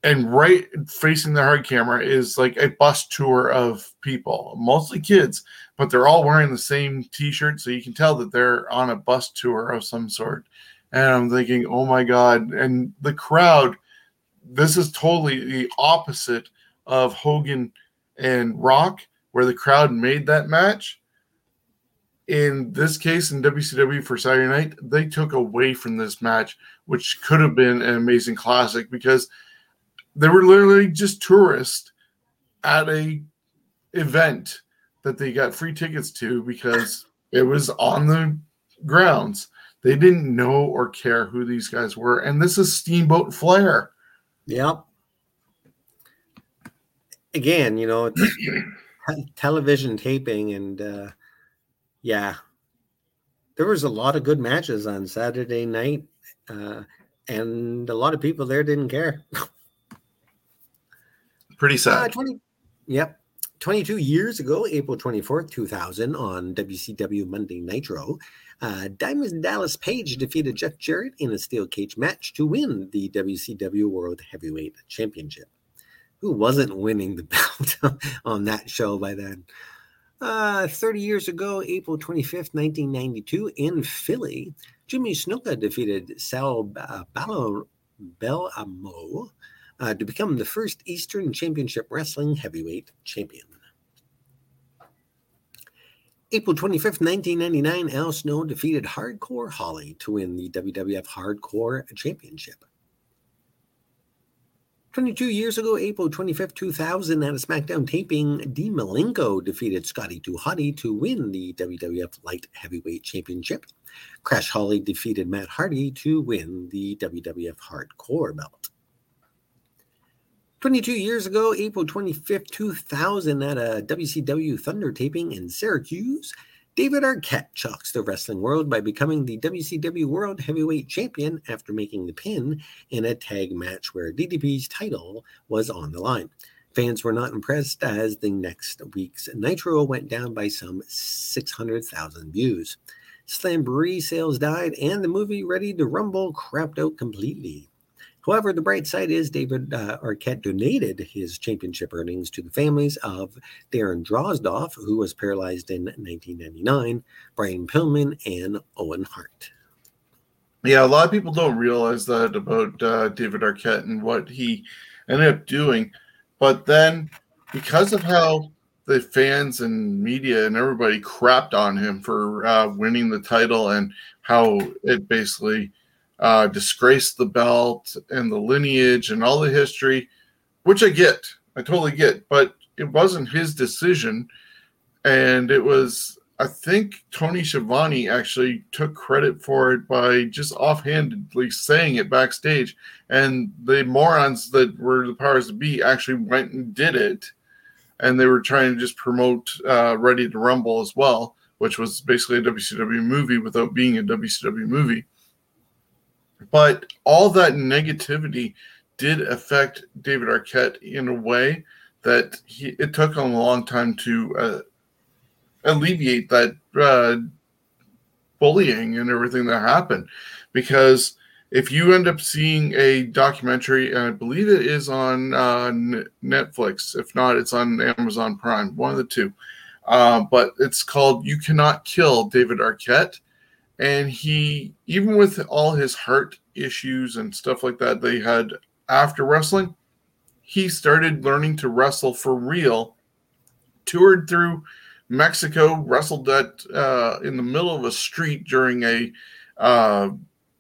And right facing the hard camera is like a bus tour of people, mostly kids, but they're all wearing the same T-shirt, so you can tell that they're on a bus tour of some sort. And I'm thinking, oh, my God. And the crowd, this is totally the opposite of Hogan and Rock, where the crowd made that match. In this case, in WCW for Saturday night, they took away from this match, which could have been an amazing classic because – they were literally just tourists at a event that they got free tickets to because it was on the grounds. They didn't know or care who these guys were. And this is Steamboat Flair. Yep. Again, it's television taping. And, there was a lot of good matches on Saturday night. And a lot of people there didn't care. Pretty sad. 22 years ago, April 24th, 2000, on WCW Monday Nitro, Diamond Dallas Page defeated Jeff Jarrett in a steel cage match to win the WCW World Heavyweight Championship. Who wasn't winning the belt on that show by then? 30 years ago, April 25th, 1992, in Philly, Jimmy Snuka defeated Sal Belamo to become the first Eastern Championship Wrestling Heavyweight Champion. April 25th, 1999, Al Snow defeated Hardcore Holly to win the WWF Hardcore Championship. 22 years ago, April 25th, 2000, at a SmackDown taping, Dean Malenko defeated Scotty Too Hotty to win the WWF Light Heavyweight Championship. Crash Holly defeated Matt Hardy to win the WWF Hardcore belt. 22 years ago, April 25th, 2000, at a WCW Thunder taping in Syracuse, David Arquette shocks the wrestling world by becoming the WCW World Heavyweight Champion after making the pin in a tag match where DDP's title was on the line. Fans were not impressed as the next week's Nitro went down by some 600,000 views. Slamboree sales died and the movie Ready to Rumble crapped out completely. However, the bright side is David Arquette donated his championship earnings to the families of Darren Drozdoff, who was paralyzed in 1999, Brian Pillman, and Owen Hart. Yeah, a lot of people don't realize that about David Arquette and what he ended up doing. But then, because of how the fans and media and everybody crapped on him for winning the title and how it basically disgraced the belt and the lineage and all the history, which I get. I totally get. But it wasn't his decision. And it was, I think Tony Schiavone actually took credit for it by just offhandedly saying it backstage. And the morons that were the powers that be actually went and did it. And they were trying to just promote Ready to Rumble as well, which was basically a WCW movie without being a WCW movie. But all that negativity did affect David Arquette in a way that it took him a long time to alleviate that bullying and everything that happened. Because if you end up seeing a documentary, and I believe it is on Netflix, if not, it's on Amazon Prime, one of the two. But it's called You Cannot Kill David Arquette. And he, even with all his heart issues and stuff like that they had after wrestling, he started learning to wrestle for real, toured through Mexico, wrestled at, in the middle of a street during a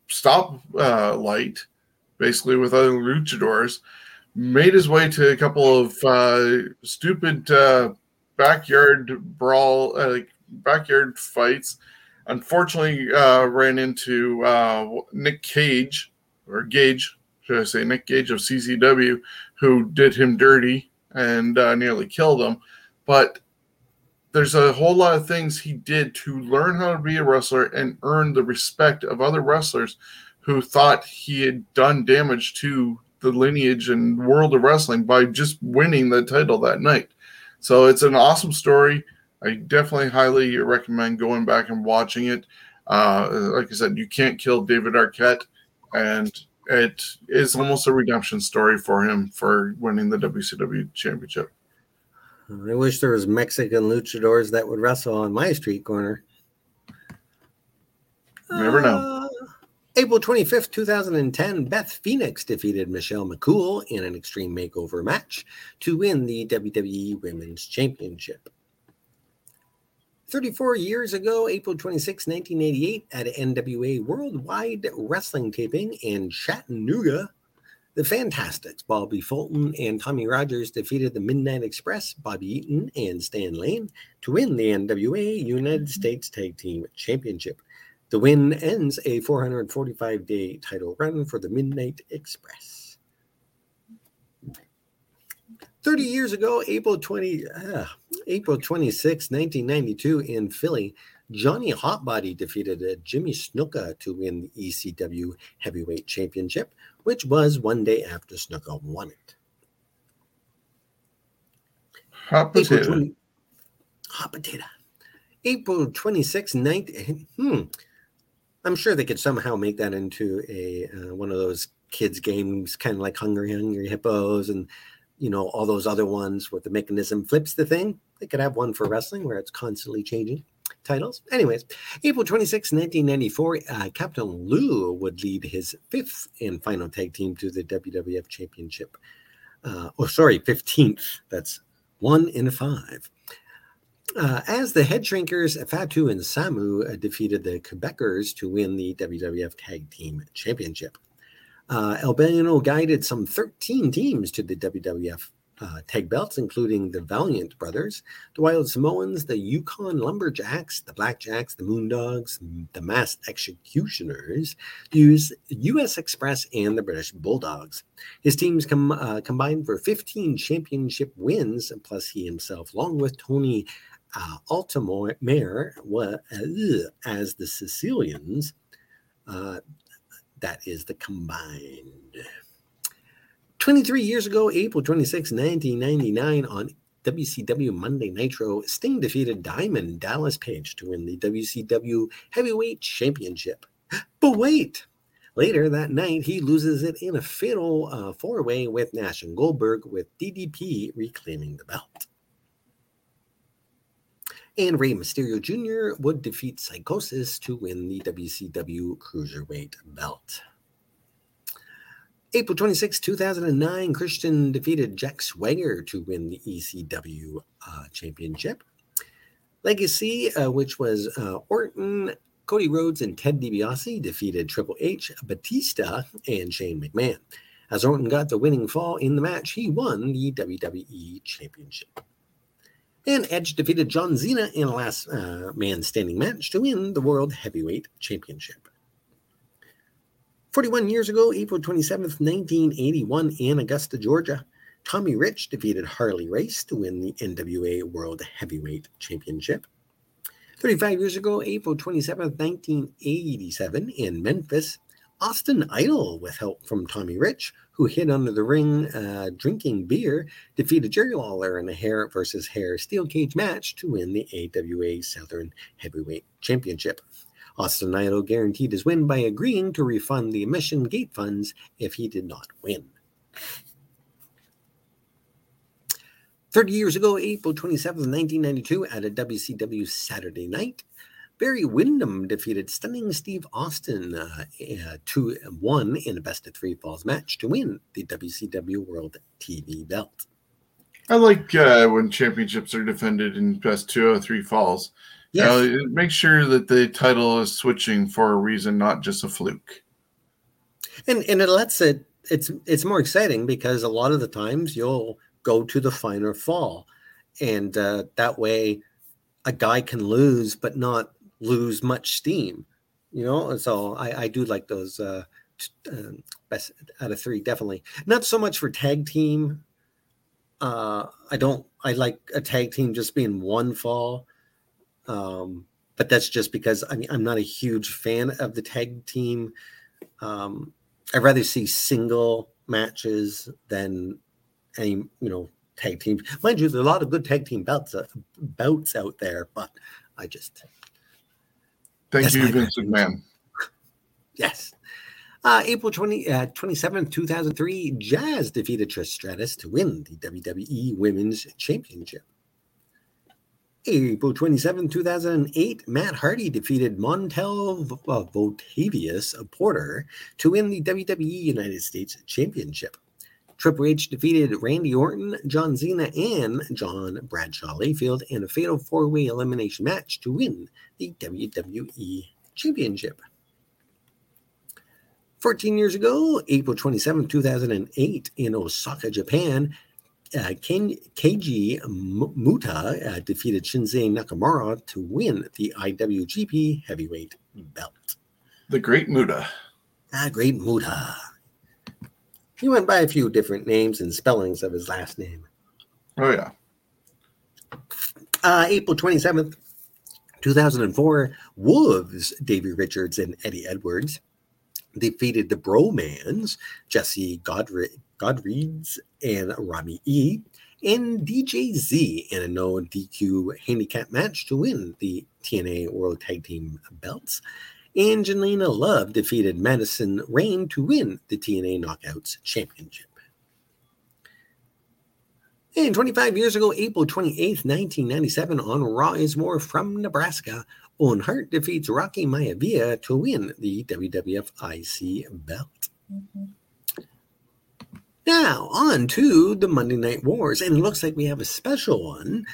stoplight, basically with other luchadors, made his way to a couple of stupid backyard fights. Unfortunately, ran into Nick Cage, or Gage, should I say, Nick Gage of CCW, who did him dirty and nearly killed him. But there's a whole lot of things he did to learn how to be a wrestler and earn the respect of other wrestlers who thought he had done damage to the lineage and world of wrestling by just winning the title that night. So it's an awesome story. I definitely highly recommend going back and watching it. Like I said, You Can't Kill David Arquette, and it is almost a redemption story for him for winning the WCW championship. I wish there was Mexican luchadors that would wrestle on my street corner. Never know. April 25th, 2010, Beth Phoenix defeated Michelle McCool in an Extreme Makeover match to win the WWE Women's Championship. 34 years ago, April 26, 1988, at NWA Worldwide Wrestling Taping in Chattanooga, the Fantastics, Bobby Fulton and Tommy Rogers, defeated the Midnight Express, Bobby Eaton and Stan Lane, to win the NWA United States Tag Team Championship. The win ends a 445-day title run for the Midnight Express. 30 years ago, April 26, 1992, in Philly, Johnny Hotbody defeated Jimmy Snuka to win the ECW Heavyweight Championship, which was one day after Snuka won it. Hot potato. April 26, 19... I'm sure they could somehow make that into a one of those kids' games, kind of like Hungry Hungry Hippos and, you know, all those other ones where the mechanism flips the thing. They could have one for wrestling where it's constantly changing titles. Anyways, April 26, 1994, Captain Lou would lead his fifth and final tag team to the WWF Championship. 15th. That's 1 in 5. As the head shrinkers, Fatu and Samu defeated the Quebecers to win the WWF Tag Team Championship. El Bellino guided some 13 teams to the WWF tag belts, including the Valiant Brothers, the Wild Samoans, the Yukon Lumberjacks, the Blackjacks, the Moondogs, the Masked Executioners, the U.S. Express, and the British Bulldogs. His teams combined for 15 championship wins, plus he himself, along with Tony Altamare as the Sicilians. That is the combined. 23 years ago, April 26, 1999, on WCW Monday Nitro, Sting defeated Diamond Dallas Page to win the WCW Heavyweight Championship. But wait! Later that night, he loses it in a fatal four-way with Nash and Goldberg, with DDP reclaiming the belt. And Rey Mysterio Jr. would defeat Psychosis to win the WCW Cruiserweight belt. April 26, 2009, Christian defeated Jack Swagger to win the ECW championship. Legacy, which was Orton, Cody Rhodes, and Ted DiBiase, defeated Triple H, Batista, and Shane McMahon. As Orton got the winning fall in the match, he won the WWE championship. And Edge defeated John Cena in a last man standing match to win the World Heavyweight Championship. 41 years ago, April 27th, 1981, in Augusta, Georgia, Tommy Rich defeated Harley Race to win the NWA World Heavyweight Championship. 35 years ago, April 27th, 1987, in Memphis, Austin Idol, with help from Tommy Rich, who hid under the ring drinking beer, defeated Jerry Lawler in a hair versus hair steel cage match to win the AWA Southern Heavyweight Championship. Austin Idol guaranteed his win by agreeing to refund the admission gate funds if he did not win. 30 years ago, April 27th, 1992, at a WCW Saturday night, Barry Windham defeated Stunning Steve Austin 2-1 in a best-of-three falls match to win the WCW World TV belt. I like when championships are defended in best 2-3 falls. Yes. Make sure that the title is switching for a reason, not just a fluke. And it lets it. It's more exciting because a lot of the times you'll go to the final fall, and that way a guy can lose but not lose much steam, you know. So I do like those best out of three, definitely. Not so much for tag team. I like a tag team just being one fall, but that's just because I'm not a huge fan of the tag team. I'd rather see single matches than any, you know, tag teams. Mind you, there's a lot of good tag team bouts out there, but I just thank you, Vince McMahon. Yes. April 27th, 2003, Jazz defeated Trish Stratus to win the WWE Women's Championship. April 27th, 2008, Matt Hardy defeated Montel Votavious Porter to win the WWE United States Championship. Triple H defeated Randy Orton, John Cena, and John Bradshaw Layfield in a fatal four-way elimination match to win the WWE Championship. 14 years ago, April 27, 2008, in Osaka, Japan, Keiji Muta defeated Shinsuke Nakamura to win the IWGP Heavyweight Belt. The Great Muta. Great Muta. He went by a few different names and spellings of his last name. Oh, yeah. April 27th, 2004, Wolves, Davey Richards and Eddie Edwards, defeated the Bromans, Jesse Godfreds and Robbie E., and DJ Z in a no-DQ handicap match to win the TNA World Tag Team belts. Angelina Love defeated Madison Rayne to win the TNA Knockouts Championship. And 25 years ago, April 28th, 1997, on Raw is War from Nebraska, Owen Hart defeats Rocky Maivia to win the WWF IC belt. Mm-hmm. Now, on to the Monday Night Wars, and it looks like we have a special one.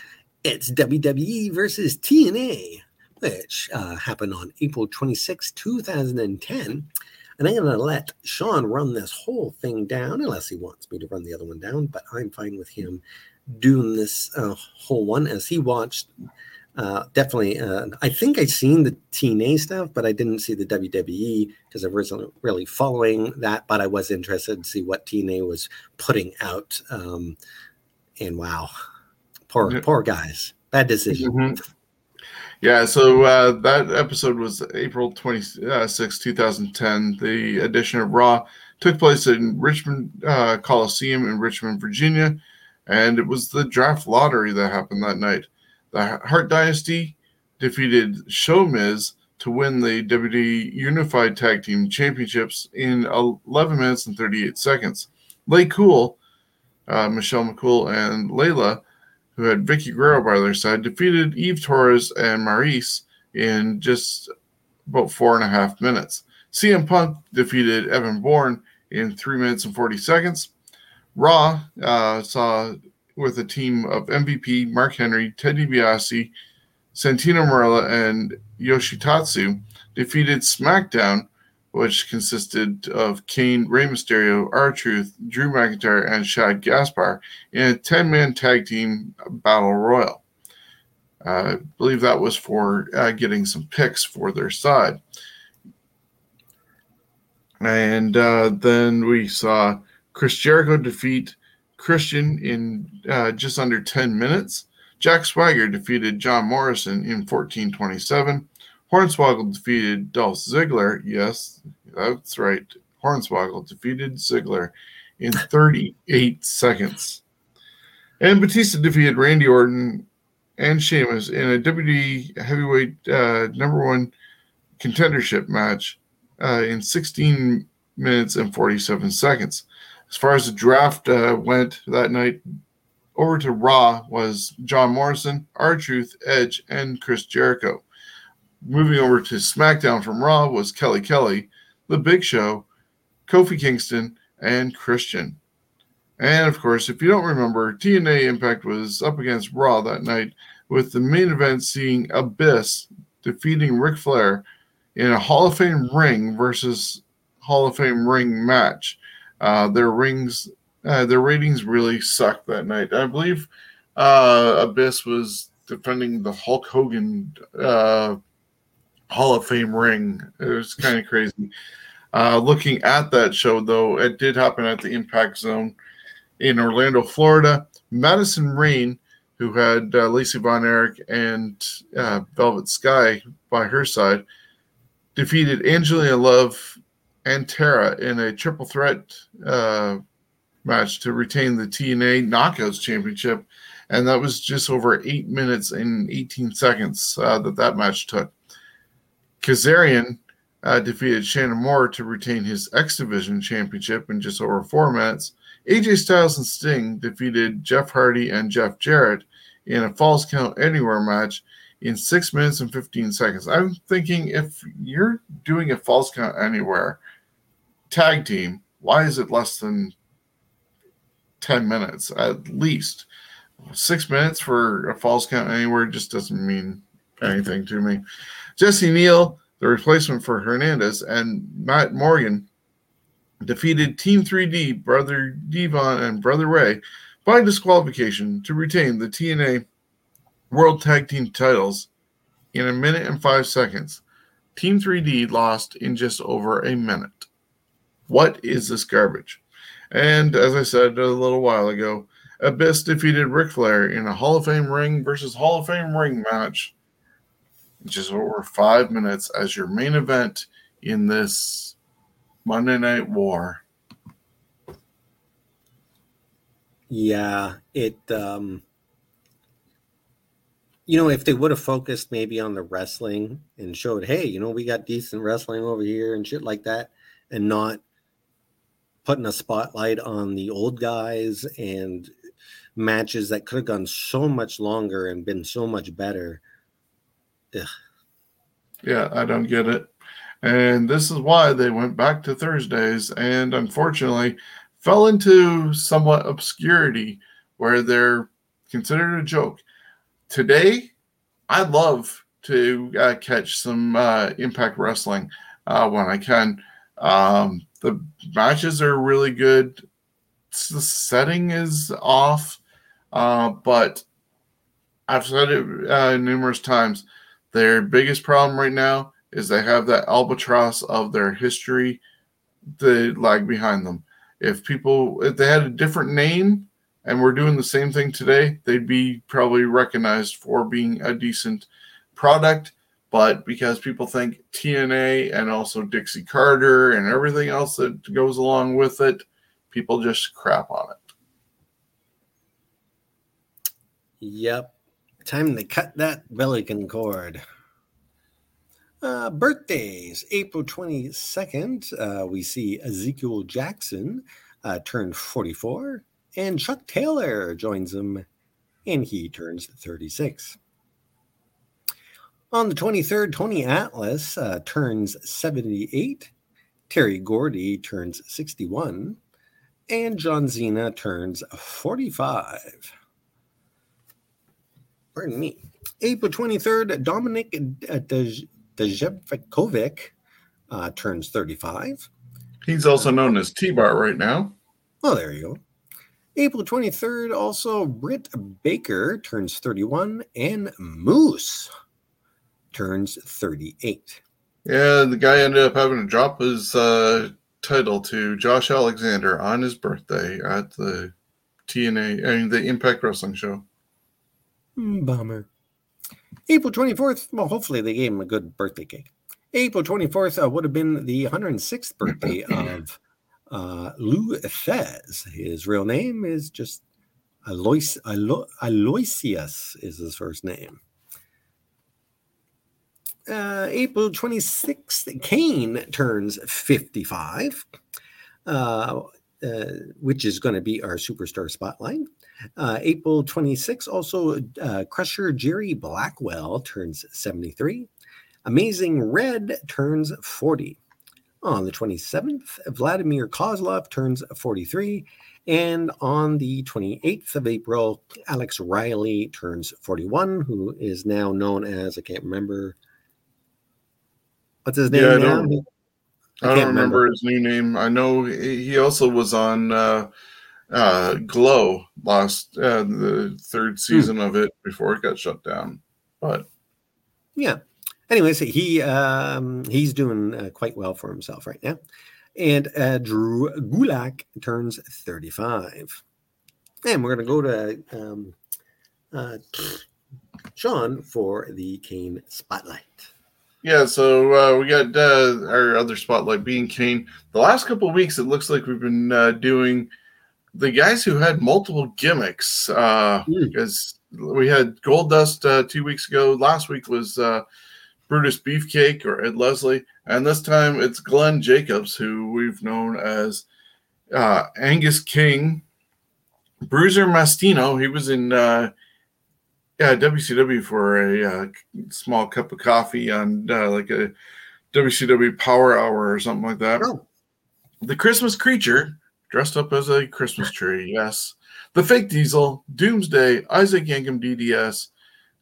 It's WWE versus TNA, which happened on April 26, 2010. And I'm going to let Sean run this whole thing down, unless he wants me to run the other one down. But I'm fine with him doing this whole one, as he watched. Definitely, I think I've seen the TNA stuff, but I didn't see the WWE because I wasn't really following that. But I was interested to see what TNA was putting out. And wow, poor guys. Bad decision. Mm-hmm. Yeah, so that episode was April 26, 2010. The edition of Raw took place in Richmond Coliseum in Richmond, Virginia, and it was the draft lottery that happened that night. The Hart Dynasty defeated Show Miz to win the WWE Unified Tag Team Championships in 11 minutes and 38 seconds. Lay Cool, Michelle McCool, and Layla, who had Vicky Guerrero by their side, defeated Eve Torres and Maryse in just about 4.5 minutes. CM Punk defeated Evan Bourne in 3 minutes and 40 seconds. Raw saw with a team of MVP, Mark Henry, Ted DiBiase, Santino Marella, and Yoshitatsu, defeated SmackDown, which consisted of Kane, Rey Mysterio, R-Truth, Drew McIntyre, and Shad Gaspar in a 10-man tag team battle royal. I believe that was for getting some picks for their side. And then we saw Chris Jericho defeat Christian in just under 10 minutes. Jack Swagger defeated John Morrison in 14:27. Hornswoggle defeated Dolph Ziggler. Yes, that's right. Hornswoggle defeated Ziggler in 38 seconds. And Batista defeated Randy Orton and Sheamus in a WWE heavyweight #1 contendership match in 16 minutes and 47 seconds. As far as the draft went that night, over to Raw was John Morrison, R-Truth, Edge, and Chris Jericho. Moving over to SmackDown from Raw was Kelly Kelly, The Big Show, Kofi Kingston, and Christian. And, of course, if you don't remember, TNA Impact was up against Raw that night, with the main event seeing Abyss defeating Ric Flair in a Hall of Fame ring versus Hall of Fame ring match. Their ratings really sucked that night. I believe Abyss was defending the Hulk Hogan Hall of Fame ring. It was kind of crazy. Looking at that show, though, it did happen at the Impact Zone in Orlando, Florida. Madison Rayne, who had Lacey Von Erich and Velvet Sky by her side, defeated Angelina Love and Tara in a triple threat match to retain the TNA Knockouts Championship. And that was just over 8 minutes and 18 seconds that match took. Kazarian defeated Shannon Moore to retain his X Division Championship in just over 4 minutes. AJ Styles and Sting defeated Jeff Hardy and Jeff Jarrett in a Falls Count Anywhere match in 6 minutes and 15 seconds. I'm thinking, if you're doing a Falls Count Anywhere tag team, why is it less than 10 minutes at least? 6 minutes for a Falls Count Anywhere just doesn't mean anything to me. Jesse Neal, the replacement for Hernandez, and Matt Morgan defeated Team 3D, Brother Devon, and Brother Ray by disqualification to retain the TNA World Tag Team titles in 1 minute and 5 seconds. Team 3D lost in just over 1 minute. What is this garbage? And as I said a little while ago, Abyss defeated Ric Flair in a Hall of Fame ring versus Hall of Fame ring match just over 5 minutes as your main event in this Monday Night War. Yeah, it, if they would have focused maybe on the wrestling and showed, hey, we got decent wrestling over here and shit like that, and not putting a spotlight on the old guys and matches that could have gone so much longer and been so much better. Ugh. Yeah, I don't get it. And this is why they went back to Thursdays and unfortunately fell into somewhat obscurity where they're considered a joke. Today, I'd love to catch some Impact Wrestling when I can. The matches are really good. The setting is off, but I've said it numerous times. Their biggest problem right now is they have that albatross of their history, the lag behind them. If they had a different name and were doing the same thing today, they'd be probably recognized for being a decent product. But because people think TNA and also Dixie Carter and everything else that goes along with it, people just crap on it. Yep. Time to cut that Billiken cord. Birthdays. April 22nd, we see Ezekiel Jackson turn 44, and Chuck Taylor joins him, and he turns 36. On the 23rd, Tony Atlas turns 78, Terry Gordy turns 61, and John Cena turns 45. Pardon me. April 23rd, Dominic Dijakovic turns 35. He's also known as T-Bar right now. Oh, there you go. April 23rd, also Britt Baker turns 31, and Moose turns 38. Yeah, the guy ended up having to drop his title to Josh Alexander on his birthday at the the Impact Wrestling show. Bummer. April 24th, well, hopefully they gave him a good birthday cake. April 24th would have been the 106th birthday of Lou Thez. His real name is just Aloysius is his first name. April 26th, Kane turns 55, which is going to be our Superstar Spotlight. April 26th, also Crusher Jerry Blackwell turns 73. Amazing Red turns 40. On the 27th, Vladimir Kozlov turns 43. And on the 28th of April, Alex Riley turns 41, who is now known as, I can't remember, what's his name now? I don't remember his new name. I know he also was on Glow last the third season of it before it got shut down. But yeah, anyways, he's doing quite well for himself right now. And Drew Gulak turns 35, and we're gonna go to Sean for the Kane Spotlight. Yeah, so we got our other spotlight being Kane. The last couple of weeks, it looks like we've been doing the guys who had multiple gimmicks. Because we had Goldust 2 weeks ago. Last week was Brutus Beefcake or Ed Leslie. And this time it's Glenn Jacobs, who we've known as Angus King. Bruiser Mastino, he was in... WCW for a small cup of coffee on like a WCW Power Hour or something like that. Oh. The Christmas Creature, dressed up as a Christmas tree, yes. The Fake Diesel, Doomsday, Isaac Yankem DDS,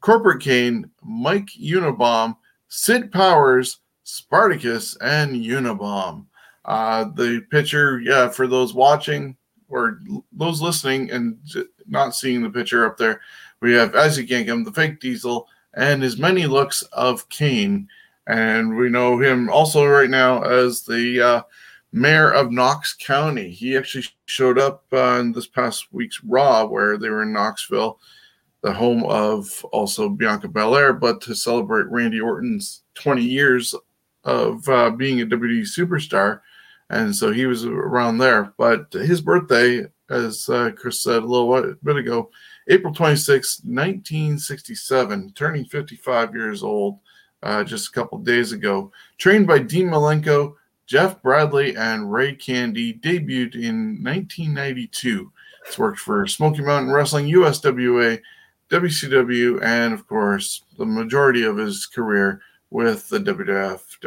Corporate Kane, Mike Unabomb, Sid Powers, Spartacus, and Unabomb. The picture, for those watching or those listening and not seeing the picture up there, we have Isaac Yankem, the Fake Diesel, and his many looks of Kane. And we know him also right now as the mayor of Knox County. He actually showed up on this past week's Raw, where they were in Knoxville, the home of also Bianca Belair, but to celebrate Randy Orton's 20 years of being a WWE superstar. And so he was around there. But his birthday, as Chris said a little bit ago, April 26, 1967, turning 55 years old just a couple days ago. Trained by Dean Malenko, Jeff Bradley, and Ray Candy, debuted in 1992. It's worked for Smoky Mountain Wrestling, USWA, WCW, and, of course, the majority of his career with the WWF,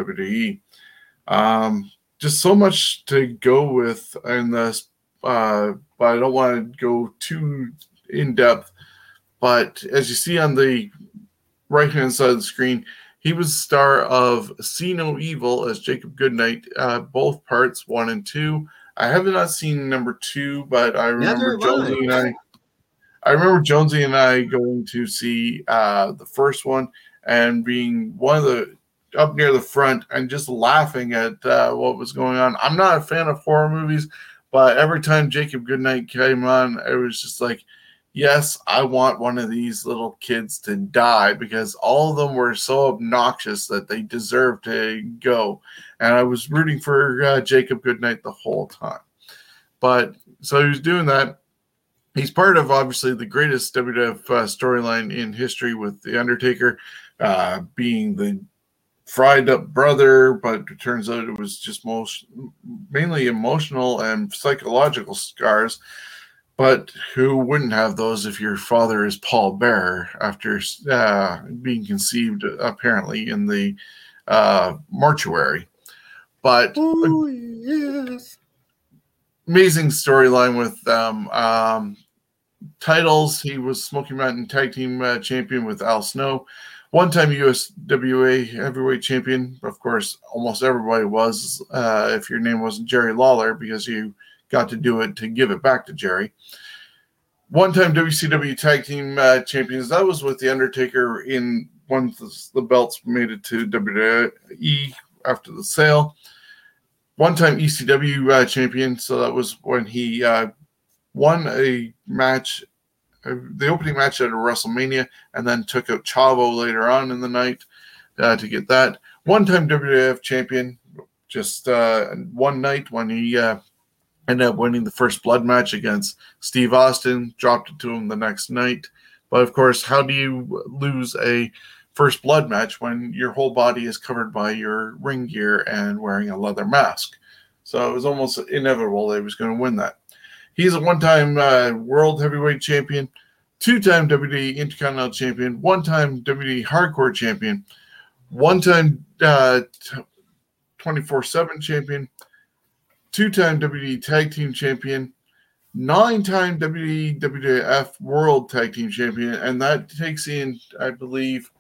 WWE. Just so much to go with in this, but I don't want to go too in depth, But as you see on the right-hand side of the screen, he was the star of See No Evil as Jacob Goodnight, both parts 1 and 2. I have not seen number 2, but I remember Jonesy and I going to see the first one and being one of the up near the front and just laughing at what was going on. I'm not a fan of horror movies, but every time Jacob Goodnight came on, I was just like, yes, I want one of these little kids to die, because all of them were so obnoxious that they deserved to go. And I was rooting for Jacob Goodnight the whole time. But so he was doing that. He's part of, obviously, the greatest WWF storyline in history with The Undertaker being the fried up brother, but it turns out it was just mainly emotional and psychological scars. But who wouldn't have those if your father is pallbearer after being conceived, apparently, in the mortuary? But oh, yes. Amazing storyline with them. Titles, he was Smoky Mountain Tag Team Champion with Al Snow. One-time USWA Heavyweight Champion. Of course, almost everybody was, if your name wasn't Jerry Lawler, because you got to do it to give it back to Jerry. One-time WCW Tag Team Champions. That was with The Undertaker in once the belts made it to WWE after the sale. One-time ECW champion, so that was when he won a match, the opening match at a WrestleMania, and then took out Chavo later on in the night to get that. One-time WWF champion, just one night when he ended up winning the first blood match against Steve Austin, dropped it to him the next night. But, of course, how do you lose a first blood match when your whole body is covered by your ring gear and wearing a leather mask? So it was almost inevitable that he was going to win that. He's a one-time world heavyweight champion, two-time WWE Intercontinental champion, one-time WWE Hardcore champion, one-time 24/7 champion, two-time WWE Tag Team champion, 9-time WWF World Tag Team champion, and that takes in, I believe,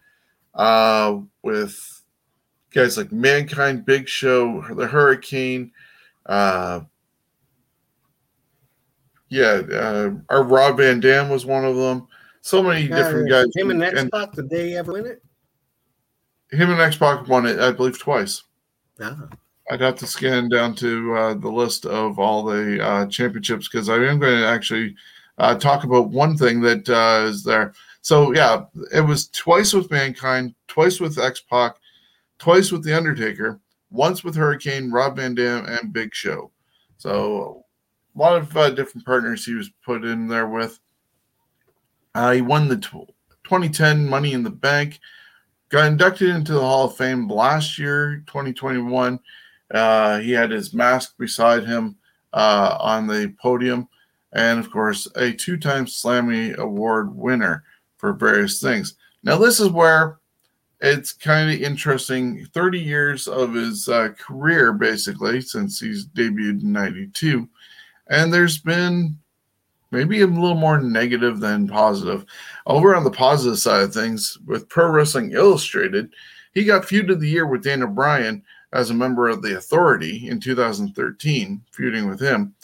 with guys like Mankind, Big Show, The Hurricane, our Rob Van Dam was one of them. So many different guys. Him and X-Pac, did they ever win it? Him and X-Pac won it, I believe, twice. Ah. I'd have to scan down to the list of all the championships, because I am going to actually talk about one thing that is there. So, yeah, it was twice with Mankind, twice with X-Pac, twice with The Undertaker, once with Hurricane, Rob Van Dam, and Big Show. So a lot of different partners he was put in there with. He won the 2010 Money in the Bank, got inducted into the Hall of Fame last year, 2021. He had his mask beside him on the podium, and, of course, a 2-time Slammy Award winner for various things. Now, this is where it's kind of interesting. 30 years of his career, basically, since he's debuted in 92. And there's been maybe a little more negative than positive. Over on the positive side of things, with Pro Wrestling Illustrated, he got Feud of the Year with Daniel Bryan as a member of the Authority in 2013, feuding with him.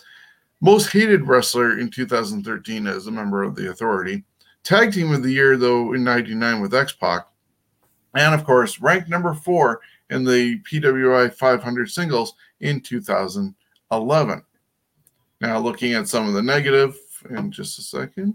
Most Hated Wrestler in 2013 as a member of the Authority. Tag Team of the Year, though, in 99 with X-Pac. And, of course, ranked number 4 in the PWI 500 singles in 2011. Now, looking at some of the negative in just a second.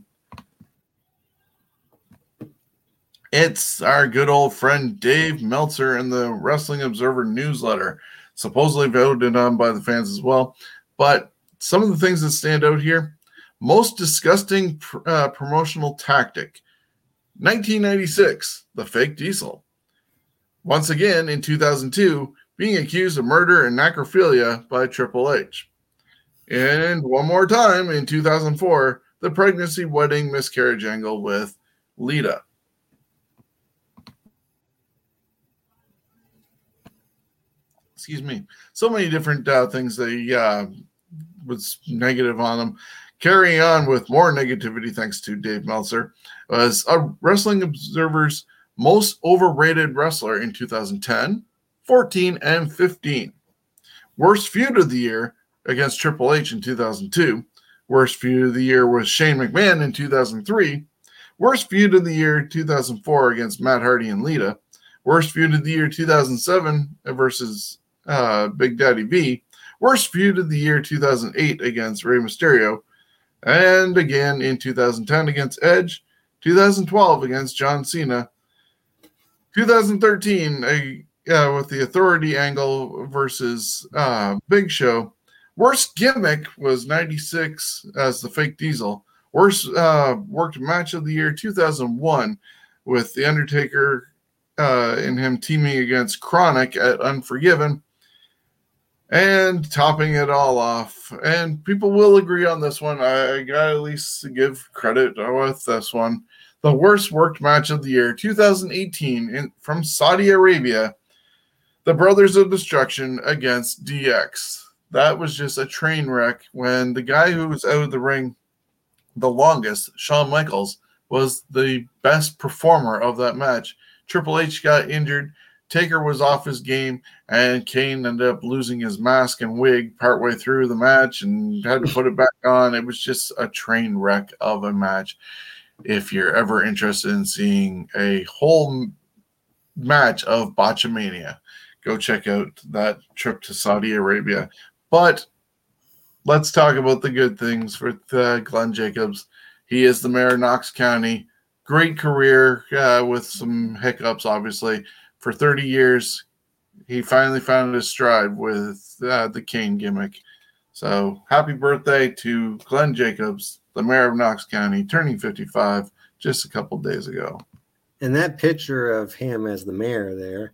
It's our good old friend Dave Meltzer in the Wrestling Observer newsletter, supposedly voted on by the fans as well. But some of the things that stand out here. Most disgusting promotional tactic. 1996, the fake Diesel. Once again, in 2002, being accused of murder and necrophilia by Triple H. And one more time, in 2004, the pregnancy wedding miscarriage angle with Lita. Excuse me. So many different things that was negative on them. Carrying on with more negativity, thanks to Dave Meltzer, was a Wrestling Observer's most overrated wrestler in 2010, 14, and 15. Worst feud of the year against Triple H in 2002. Worst feud of the year was Shane McMahon in 2003. Worst feud of the year 2004 against Matt Hardy and Lita. Worst feud of the year 2007 versus Big Daddy V. Worst feud of the year 2008 against Rey Mysterio. And again in 2010 against Edge. 2012 against John Cena. 2013 with the Authority angle versus Big Show. Worst gimmick was 96 as the fake Diesel. Worst worked match of the year 2001 with The Undertaker and him teaming against Chronic at Unforgiven. And topping it all off. And people will agree on this one. I got at least to give credit with this one. The worst worked match of the year, 2018, from Saudi Arabia, the Brothers of Destruction against DX. That was just a train wreck when the guy who was out of the ring the longest, Shawn Michaels, was the best performer of that match. Triple H got injured. Taker was off his game, and Kane ended up losing his mask and wig partway through the match and had to put it back on. It was just a train wreck of a match. If you're ever interested in seeing a whole match of Botchamania, go check out that trip to Saudi Arabia. But let's talk about the good things with Glenn Jacobs. He is the mayor of Knox County. Great career with some hiccups, obviously. For 30 years, he finally found his stride with the Kane gimmick. So happy birthday to Glenn Jacobs, the mayor of Knox County, turning 55 just a couple days ago. And that picture of him as the mayor there,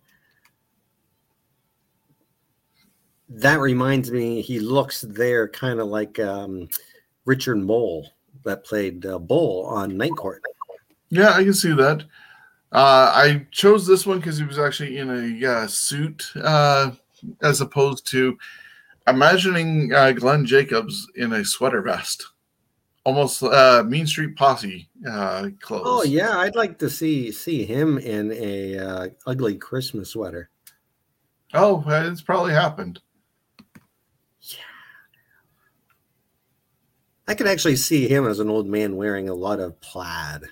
that reminds me, he looks there kind of like Richard Mole that played Bull on Night Court. Yeah, I can see that. I chose this one because he was actually in a suit as opposed to imagining Glenn Jacobs in a sweater vest. Almost Mean Street Posse clothes. Oh, yeah. I'd like to see him in a ugly Christmas sweater. Oh, it's probably happened. Yeah. I could actually see him as an old man wearing a lot of plaid.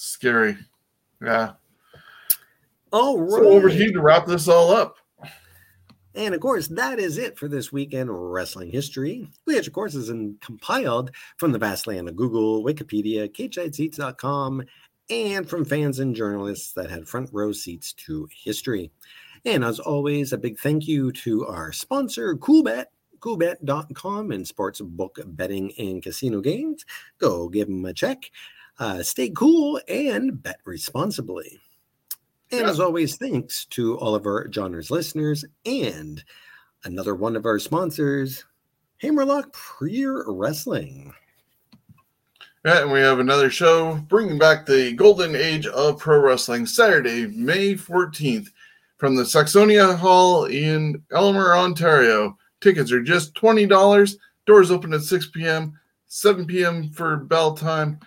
Scary. Yeah. All right. So over to you to wrap this all up. And, of course, that is it for this week in wrestling history, which, of course, is compiled from the vast land of Google, Wikipedia, cagesidseats.com, and from fans and journalists that had front row seats to history. And, as always, a big thank you to our sponsor, Coolbet. Coolbet.com and sportsbook betting and casino games. Go give them a check. Stay cool and bet responsibly. And as always, thanks to all of our genres listeners and another one of our sponsors, Hammerlock Pure Wrestling. Right, and we have another show bringing back the golden age of pro wrestling Saturday, May 14th from the Saxonia Hall in Elmer, Ontario. Tickets are just $20. Doors open at 6 p.m., 7 p.m. for bell time.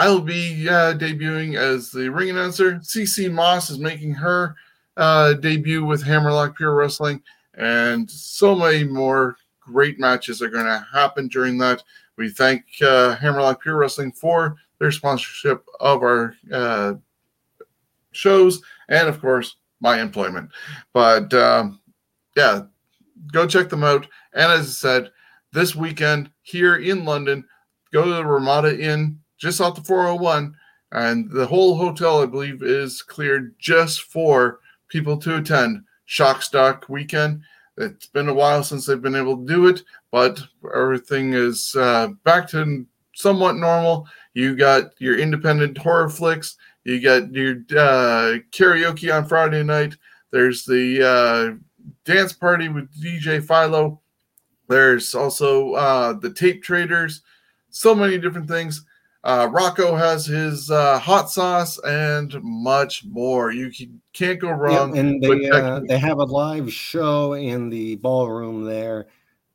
I'll be debuting as the ring announcer. CC Moss is making her debut with Hammerlock Pure Wrestling, and so many more great matches are going to happen during that. We thank Hammerlock Pure Wrestling for their sponsorship of our shows and, of course, my employment. But, yeah, go check them out. And as I said, this weekend here in London, go to the Ramada Inn, just off the 401, and the whole hotel, I believe, is cleared just for people to attend Shockstock weekend. It's been a while since they've been able to do it, but everything is back to somewhat normal. You got your independent horror flicks. You got your karaoke on Friday night. There's the dance party with DJ Philo. There's also the tape traders. So many different things. Rocco has his hot sauce and much more. You can't go wrong. Yeah, and they have a live show in the ballroom there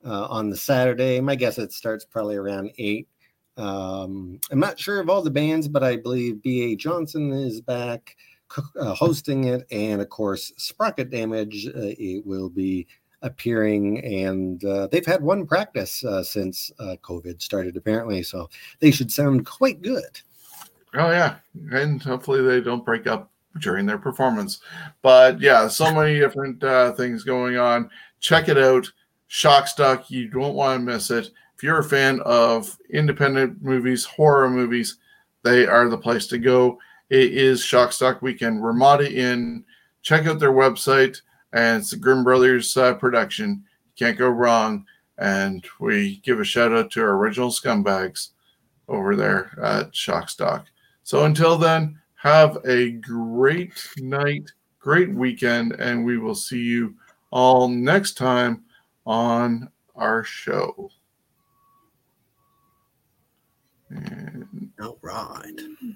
on the Saturday. My guess it starts probably around 8. I'm not sure of all the bands, but I believe B.A. Johnson is back hosting it. And, of course, Sprocket Damage, it will be appearing. And they've had one practice since COVID started, apparently. So they should sound quite good. Oh, yeah. And hopefully they don't break up during their performance. But, yeah, so many different things going on. Check it out. Shockstock. You don't want to miss it. If you're a fan of independent movies, horror movies, they are the place to go. It is Shockstock Weekend, Ramada Inn. Check out their website, and it's the Grimm Brothers production. Can't go wrong. And we give a shout out to our original scumbags over there at Shockstock. So until then, have a great night, great weekend, and we will see you all next time on our show. All right.